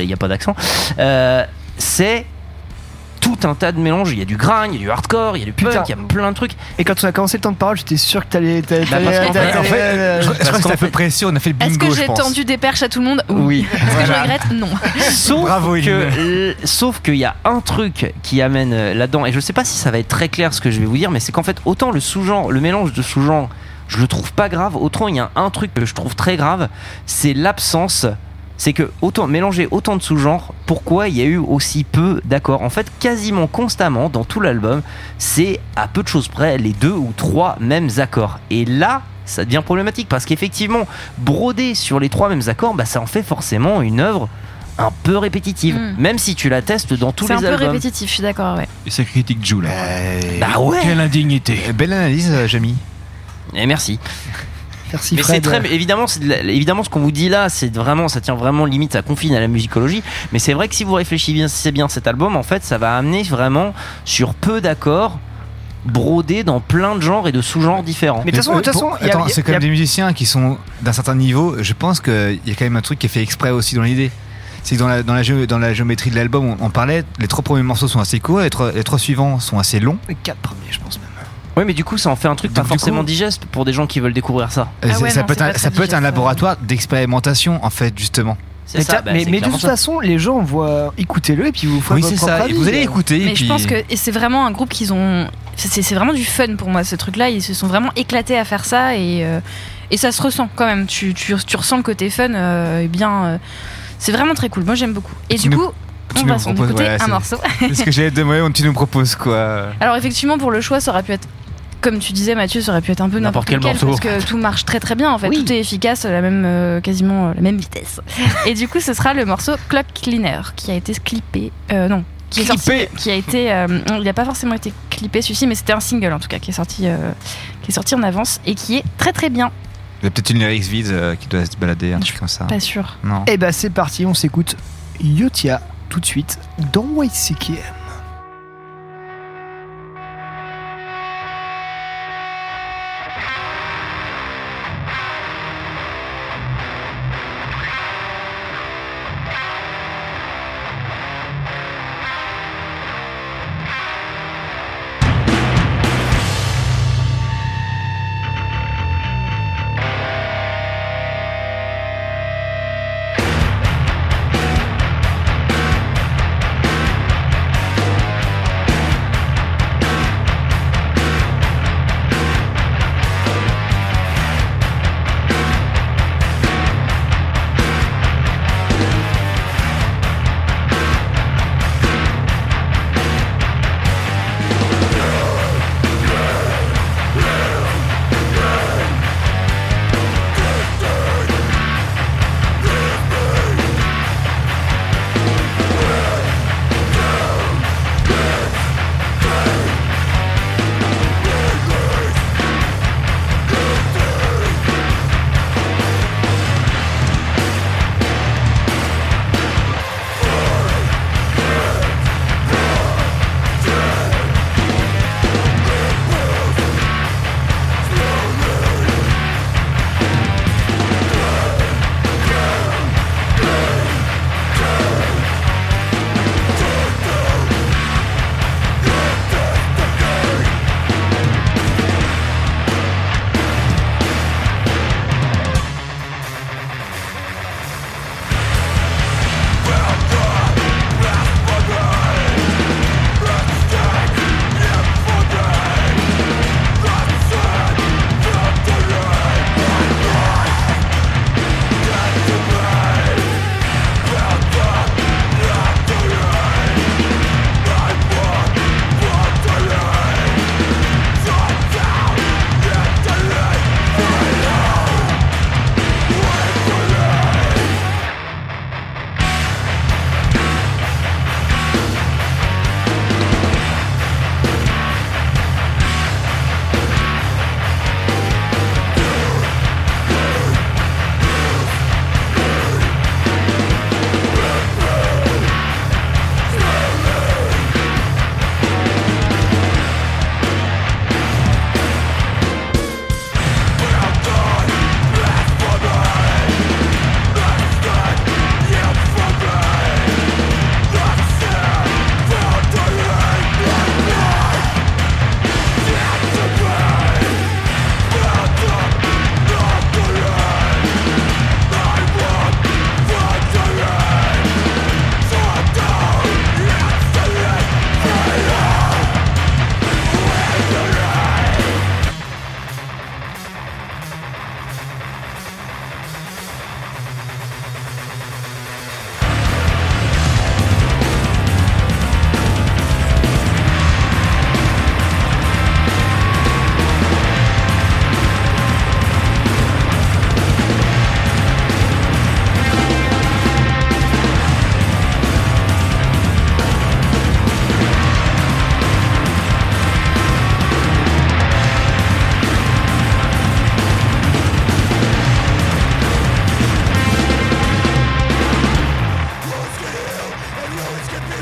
il n'y a pas d'accent. C'est tout un tas de mélanges. Il y a du grind, il y a du hardcore, il y a du punk, il y a plein de trucs. Et quand on a commencé le temps de parole, j'étais sûr que t'allais. Je crois que c'était à peu près sûr. On a fait le bingo. Est-ce que j'ai tendu des perches à tout le monde ? Oui. Est-ce que je regrette ? Non. Sauf qu'il y a un truc qui amène là-dedans, et je sais pas si ça va être très clair ce que je vais vous dire, mais c'est qu'en fait, autant le sous-genre, le mélange de sous-genre, je le trouve pas grave. Autant il y a un truc que je trouve très grave, c'est l'absence. C'est que mélanger autant de sous-genres, pourquoi il y a eu aussi peu d'accords ? En fait, quasiment constamment, dans tout l'album, c'est à peu de choses près les 2 ou 3 mêmes accords. Et là, ça devient problématique, parce qu'effectivement, broder sur les 3 mêmes accords, ça en fait forcément une œuvre un peu répétitive, même si tu la testes dans tous les albums. C'est un peu répétitif, je suis d'accord, ouais. Et ça critique Jules. Quelle indignité. Belle analyse, Jamie. Et merci. Merci mais Fred. C'est très, évidemment, ce qu'on vous dit là, c'est vraiment, ça tient vraiment limite, ça confine à la musicologie. Mais c'est vrai que si vous réfléchissez bien cet album, en fait, ça va amener vraiment sur peu d'accords brodés dans plein de genres et de sous-genres différents. Mais de toute façon, c'est quand même des musiciens qui sont d'un certain niveau. Je pense qu'il y a quand même un truc qui est fait exprès aussi dans l'idée. C'est que dans la géométrie de l'album, on parlait, les 3 premiers morceaux sont assez courts, les 3 suivants sont assez longs. Les 4 premiers, je pense même. Oui, mais du coup, ça en fait un truc donc, pas forcément digeste pour des gens qui veulent découvrir ça. Ça peut être un laboratoire d'expérimentation, en fait, justement. C'est ça, mais de toute façon, les gens voient, écoutez-le et puis vous ferez votre propre avis. Vous allez écouter. Mais je pense que c'est vraiment un groupe qu'ils ont. C'est vraiment du fun pour moi, ce truc-là. Ils se sont vraiment éclatés à faire ça et ça se ressent quand même. Tu ressens le côté fun, c'est vraiment très cool. Moi, j'aime beaucoup. Et du coup. On va s'en écouter un morceau. Est-ce que j'allais te demander, tu nous proposes quoi ? Alors effectivement, pour le choix, ça aurait pu être, comme tu disais Mathieu, ça aurait pu être un peu n'importe quel morceau, parce que tout marche très très bien en fait, oui. Tout est efficace, quasiment la même vitesse. Et du coup, ce sera le morceau Clock Cleaner qui a été clippé, il n'a pas forcément été clippé celui-ci, mais c'était un single en tout cas qui est sorti en avance et qui est très très bien. Il y a peut-être une lyrics vide qui doit se balader, un truc comme ça. Pas sûr. Non. Et bah c'est parti, on s'écoute Yautja. Tout de suite dans YCKM.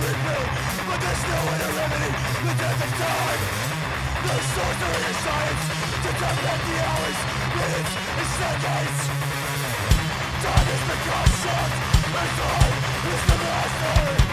with me, but there's no eliminating the death of time. No sorcery is science to combat the hours, minutes, and seconds. Time is the concept, and time is the master.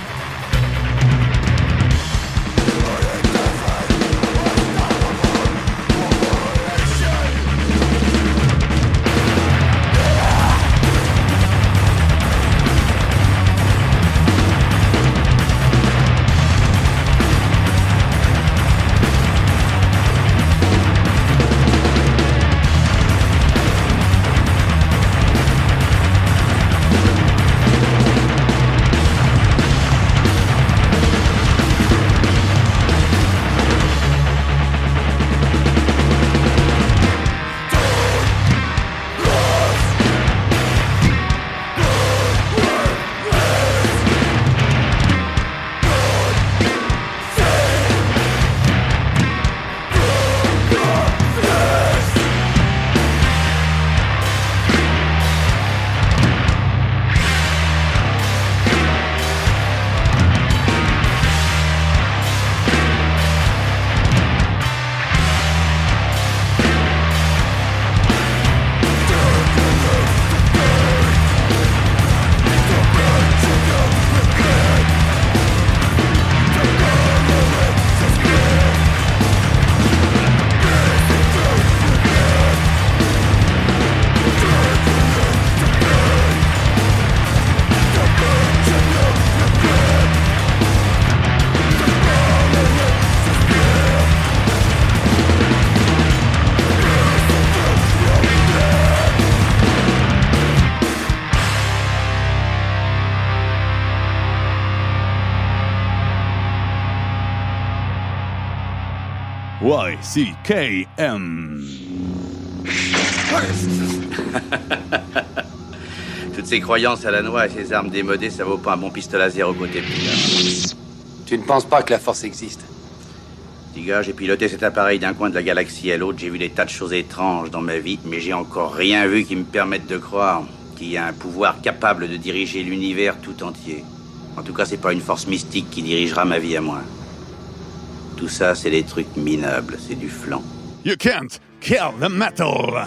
YCKM. Toutes ces croyances à la noix et ces armes démodées, ça vaut pas un bon pistolet laser au côté pilard. Tu ne penses pas que la force existe? Dis gars, j'ai piloté cet appareil d'un coin de la galaxie à l'autre, j'ai vu des tas de choses étranges dans ma vie, mais j'ai encore rien vu qui me permette de croire qu'il y a un pouvoir capable de diriger l'univers tout entier. En tout cas, c'est pas une force mystique qui dirigera ma vie à moi. Tout ça, c'est des trucs minables, c'est du flan. You can't kill the metal!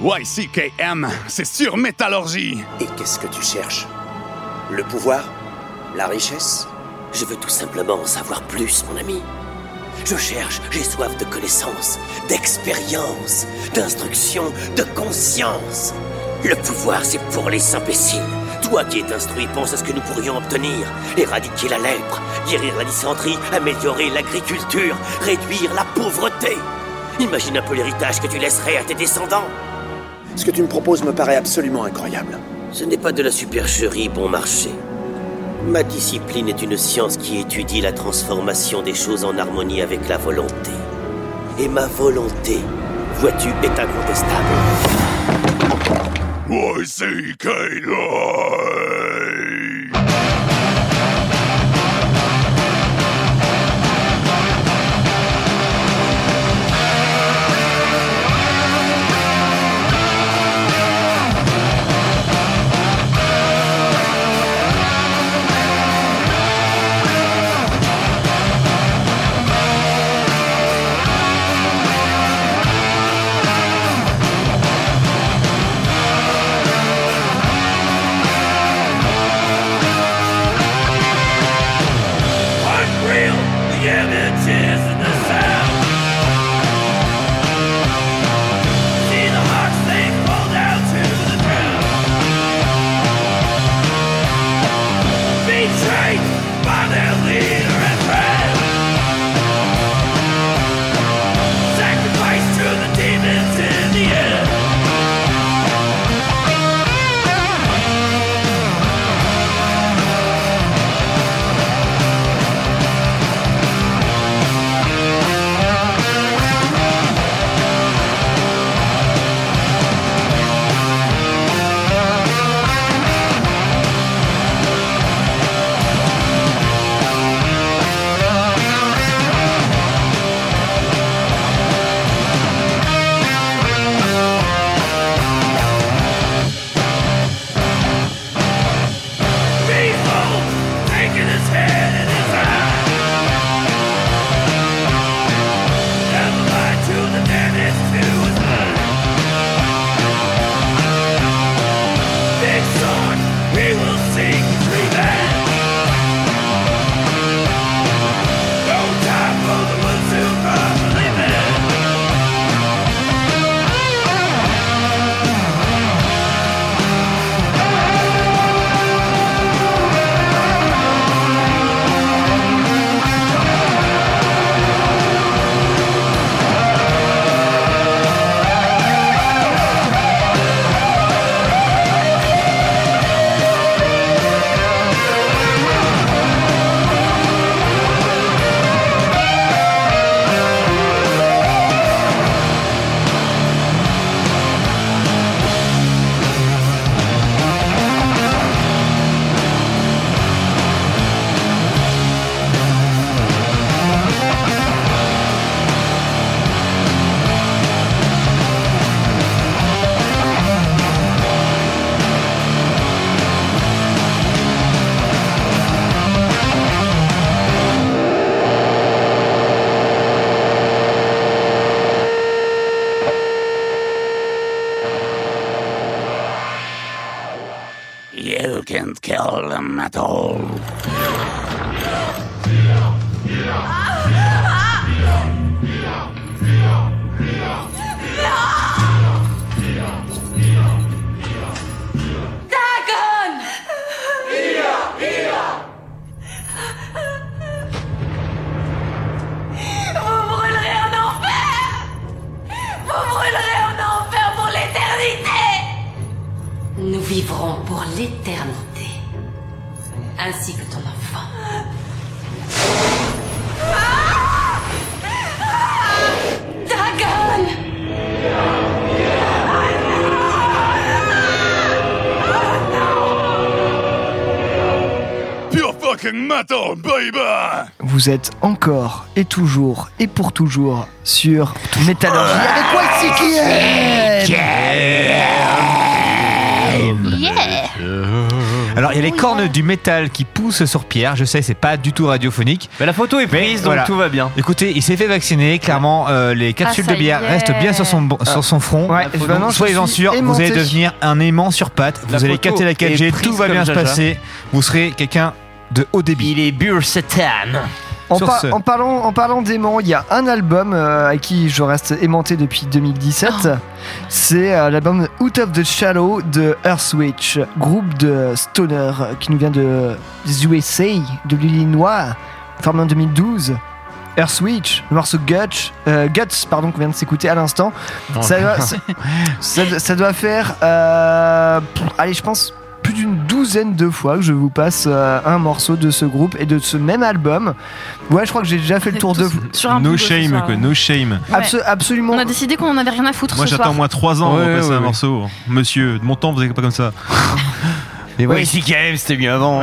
YCKM, c'est sur Métallurgie. Et qu'est-ce que tu cherches? Le pouvoir? La richesse? Je veux tout simplement en savoir plus, mon ami. Je cherche, j'ai soif de connaissances, d'expérience, d'instruction, de conscience. Le pouvoir, c'est pour les imbéciles. Toi qui es instruit, pense à ce que nous pourrions obtenir. Éradiquer la lèpre, guérir la dysenterie, améliorer l'agriculture, réduire la pauvreté. Imagine un peu l'héritage que tu laisserais à tes descendants. Ce que tu me proposes me paraît absolument incroyable. Ce n'est pas de la supercherie bon marché. Ma discipline est une science qui étudie la transformation des choses en harmonie avec la volonté. Et ma volonté, vois-tu, est incontestable. YCKM. You can't kill them at all. Vivront pour l'éternité, ainsi que ton enfant. Dragon! Pure fucking metal, baby! Vous êtes encore et toujours et pour toujours sur Métallurgie avec YCKM. Yeah. Alors il y a les cornes du métal qui poussent sur Pierre. Je sais, c'est pas du tout radiophonique. Mais la photo est prise, donc voilà. Tout va bien. Écoutez, il s'est fait vacciner. Clairement, les capsules de bière restent bien sur son front. Ouais, donc, soyez-en sûrs, vous allez devenir un aimant sur pattes. Vous allez capter la 4G, tout va bien se passer. Vous serez quelqu'un de haut débit. Il est pur Satan. En parlant d'aimant, il y a un album à qui je reste aimanté depuis 2017. Oh. C'est l'album Out of the Shadow de Earthwitch, groupe de stoner qui nous vient des USA, de l'Illinois, formé en 2012. Earthwitch, le morceau Guts, qu'on vient de s'écouter à l'instant. Oh. Ça doit faire, allez, je pense, plus d'une douzaine de fois que je vous passe un morceau de ce groupe et de ce même album. Ouais, je crois que j'ai déjà fait le tour de... No shame. Ouais. Absolument. On a décidé qu'on n'avait rien à foutre ce soir. Moi, j'attends 3 ans pour passer un morceau. Monsieur, de mon temps, vous n'êtes pas comme ça. Oui, si quand même, c'était mieux avant.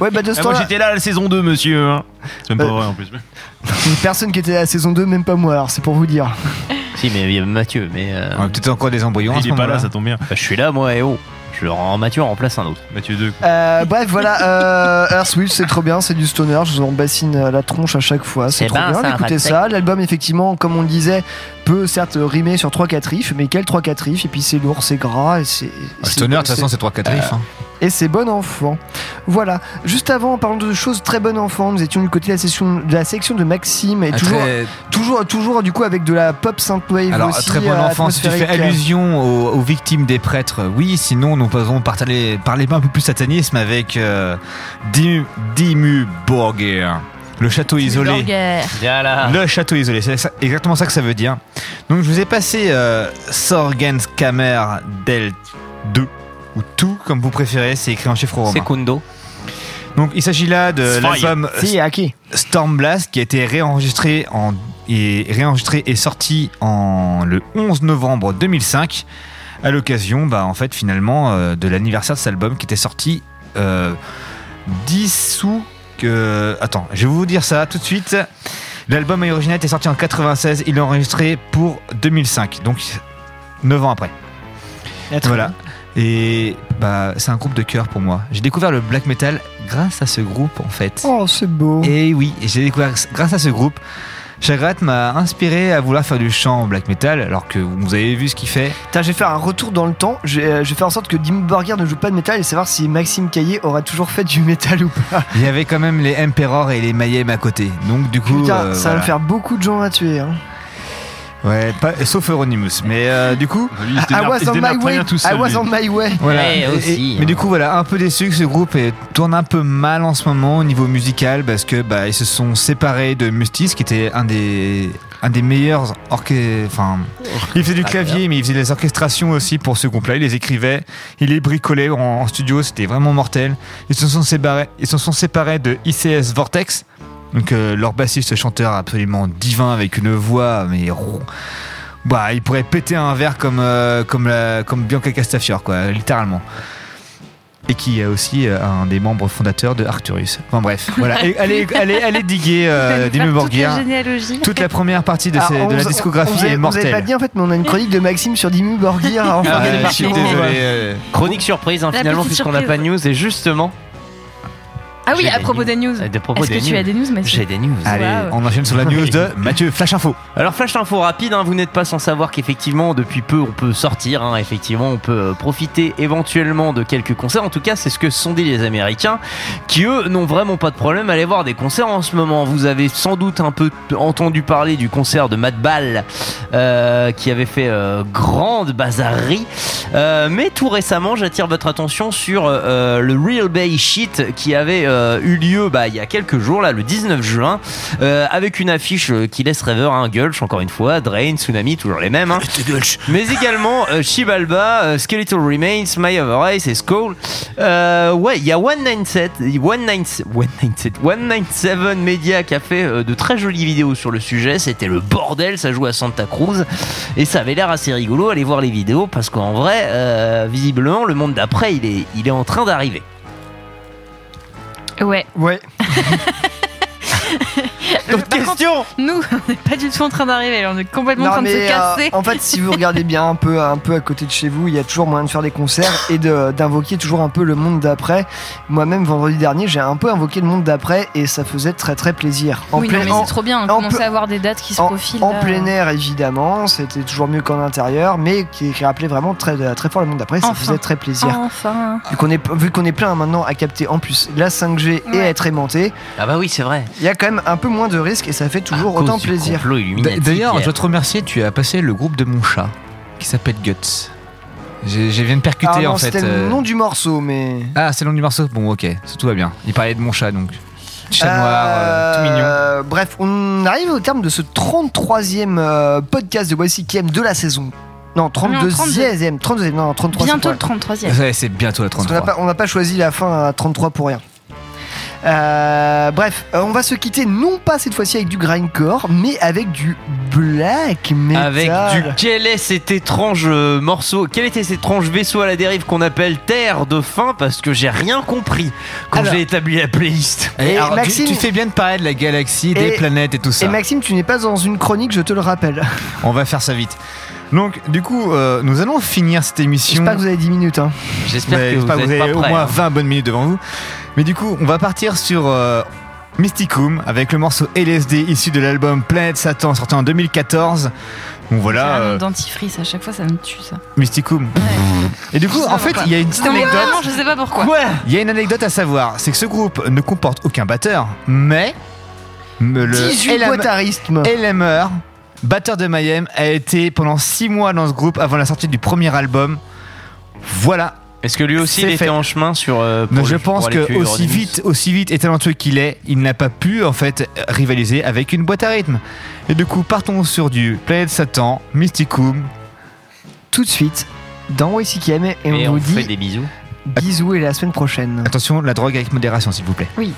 Ouais, bah de ce temps-là... Moi, j'étais là à la saison 2, monsieur. C'est même pas vrai, en plus. Une personne qui était à la saison 2, même pas moi, alors c'est pour vous dire. Si, mais il y a Mathieu, mais... On a peut-être encore des embrouillons. Il est pas là, ça tombe bien. Je suis là, moi, et oh. Je le rends Mathieu, on remplace un autre. Mathieu 2. Bref, voilà. Earthwitch, c'est trop bien, c'est du stoner. Je vous en bassine la tronche à chaque fois. C'est trop bien, écoutez ça. L'album, effectivement, comme on le disait, peut certes rimer sur 3-4 riffs, mais quel 3-4 riffs ? Et puis c'est lourd, c'est gras. Et c'est, stoner, de toute façon, c'est 3-4 riffs. Hein. Et c'est bon enfant. Voilà. Juste avant, en parlant de choses très bon enfant, nous étions du côté de la section de Maxime. Et toujours, du coup, avec de la pop synthwave. Alors, aussi, très bon enfant, si tu fais allusion aux victimes des prêtres, oui, sinon, nous pouvons parler un peu plus satanisme avec Dimmu Borgir. Le château isolé. Le château isolé, c'est exactement ça que ça veut dire. Donc, je vous ai passé Sorgenskamer del 2. Ou tout, comme vous préférez, c'est écrit en chiffre romain. Secundo. Donc il s'agit là de l'album Stormblast qui a été réenregistré et sorti le 11 novembre 2005 à l'occasion, de l'anniversaire de cet album qui était sorti 10 août, je vais vous dire ça tout de suite. L'album original était sorti en 96, il est enregistré pour 2005, donc 9 ans après. Voilà. Et c'est un groupe de cœur pour moi. J'ai découvert le black metal grâce à ce groupe en fait. Oh, c'est beau. Et oui, j'ai découvert grâce à ce groupe. Chagrat m'a inspiré à vouloir faire du chant black metal, alors que vous avez vu ce qu'il fait. Putain, je vais faire un retour dans le temps. Je vais faire en sorte que Dimmu Borgir ne joue pas de métal et savoir si Maxime Caillé aura toujours fait du métal ou pas. Il y avait quand même les Emperor et les Mayhem à côté. Donc du coup, ça va faire beaucoup de gens à tuer. Hein. Ouais, sauf Euronymous, mais du coup, I was on my way. Voilà. Ouais, aussi. Mais du coup, voilà, un peu déçu que ce groupe tourne un peu mal en ce moment au niveau musical parce que ils se sont séparés de Mustis, qui était un des meilleurs il faisait du clavier, mais il faisait des orchestrations aussi pour ce groupe-là. Il les écrivait, il les bricolait en studio, c'était vraiment mortel. Ils se sont séparés de ICS Vortex. Donc leur bassiste chanteur absolument divin avec une voix mais il pourrait péter un verre comme Bianca Castafiore quoi, littéralement. Et qui est aussi un des membres fondateurs de Arcturus. Enfin bref, voilà. Et allez diguer Dimmu Borgir. Toute la première partie de la discographie est mortelle. Vous n'avez pas dit en fait, mais on a une chronique de Maxime sur Dimmu Borgir. Je suis désolé. Chronique surprise finalement puisqu'on n'a pas de news et justement. Ah oui, à propos des news. Tu as des news, Mathieu ? J'ai des news. Allez, on enchaîne sur la news de Mathieu. Flash info. Alors, flash info rapide. Vous n'êtes pas sans savoir qu'effectivement, depuis peu, on peut sortir. Effectivement, on peut profiter éventuellement de quelques concerts. En tout cas, c'est ce que se sont dit les Américains, qui eux n'ont vraiment pas de problème à aller voir des concerts en ce moment. Vous avez sans doute un peu entendu parler du concert de Matt Ball, qui avait fait grande bazarrerie. Mais tout récemment, j'attire votre attention sur le Real Bay Shit qui avait eu lieu il y a quelques jours là, le 19 juin avec une affiche qui laisse rêveur Gulch, encore une fois Drain, Tsunami, toujours les mêmes mais également Shibalba, Skeletal Remains, My Other Race et Skull. Il y a 197 Media qui a fait de très jolies vidéos sur le sujet. C'était le bordel, ça joue à Santa Cruz et ça avait l'air assez rigolo. Allez voir les vidéos parce qu'en vrai visiblement le monde d'après il est en train d'arriver. Ouais. D'autres questions contre, nous, on n'est pas du tout en train d'arriver, on est complètement en train de se casser. En fait, si vous regardez bien un peu à côté de chez vous, il y a toujours moyen de faire des concerts et d'invoquer toujours un peu le monde d'après. Moi-même, vendredi dernier, j'ai un peu invoqué le monde d'après et ça faisait très très plaisir. C'est trop bien, on commençait à avoir des dates qui se profilent. En plein air, évidemment, c'était toujours mieux qu'en intérieur, mais qui rappelait vraiment très, très fort le monde d'après, ça faisait très plaisir. Vu qu'on est plein maintenant à capter en plus la 5G et à être aimanté. Ah bah oui, c'est vrai. Il y a quand même un peu moins de risques et ça fait toujours autant plaisir. D'ailleurs, je dois te remercier, tu as passé le groupe de mon chat qui s'appelle Guts. J'ai viens de percuter en fait. C'était le nom du morceau, mais. Ah, c'est le nom du morceau ? Bon, ok, tout va bien. Il parlait de mon chat donc. Chat noir, tout mignon. Bref, on arrive au terme de ce 33e podcast de YCKM de la saison. Non, 32e. 32e, non, 33e. Bientôt le 33e. Ouais, c'est bientôt le 33e. On n'a pas choisi la fin à 33 pour rien. Bref, on va se quitter non pas cette fois-ci avec du grindcore, mais avec du black metal. Quel est cet étrange morceau, quel était cet étrange vaisseau à la dérive qu'on appelle Terre de Faim, parce que j'ai rien compris quand j'ai établi la playlist. Et alors, Maxime, tu fais bien de parler de la galaxie, des planètes et tout ça. Et Maxime, tu n'es pas dans une chronique, je te le rappelle. On va faire ça vite. Donc, du coup, nous allons finir cette émission. J'espère que vous avez 10 minutes. Hein. J'espère que vous avez au moins 20 bonnes minutes devant vous. Mais du coup, on va partir sur Mysticum avec le morceau LSD issu de l'album Planète Satan sorti en 2014. Donc voilà. C'est un dentifrice, à chaque fois ça me tue ça. Mysticum. Ouais. Et du coup, il y a une petite anecdote. Je sais pas pourquoi. Ouais. Il y a une anecdote à savoir, c'est que ce groupe ne comporte aucun batteur, mais le 18 guitarisme. LMR, batteur de Mayhem, a été pendant 6 mois dans ce groupe avant la sortie du premier album. Voilà. Est-ce que lui aussi il était en chemin sur je pense que aussi vite et talentueux qu'il est, il n'a pas pu en fait rivaliser avec une boîte à rythme. Et du coup, partons sur du Planète Satan, Mysticum tout de suite dans YCKM et on vous dit fait des bisous. Bisous et la semaine prochaine. Attention, la drogue avec modération s'il vous plaît. Oui.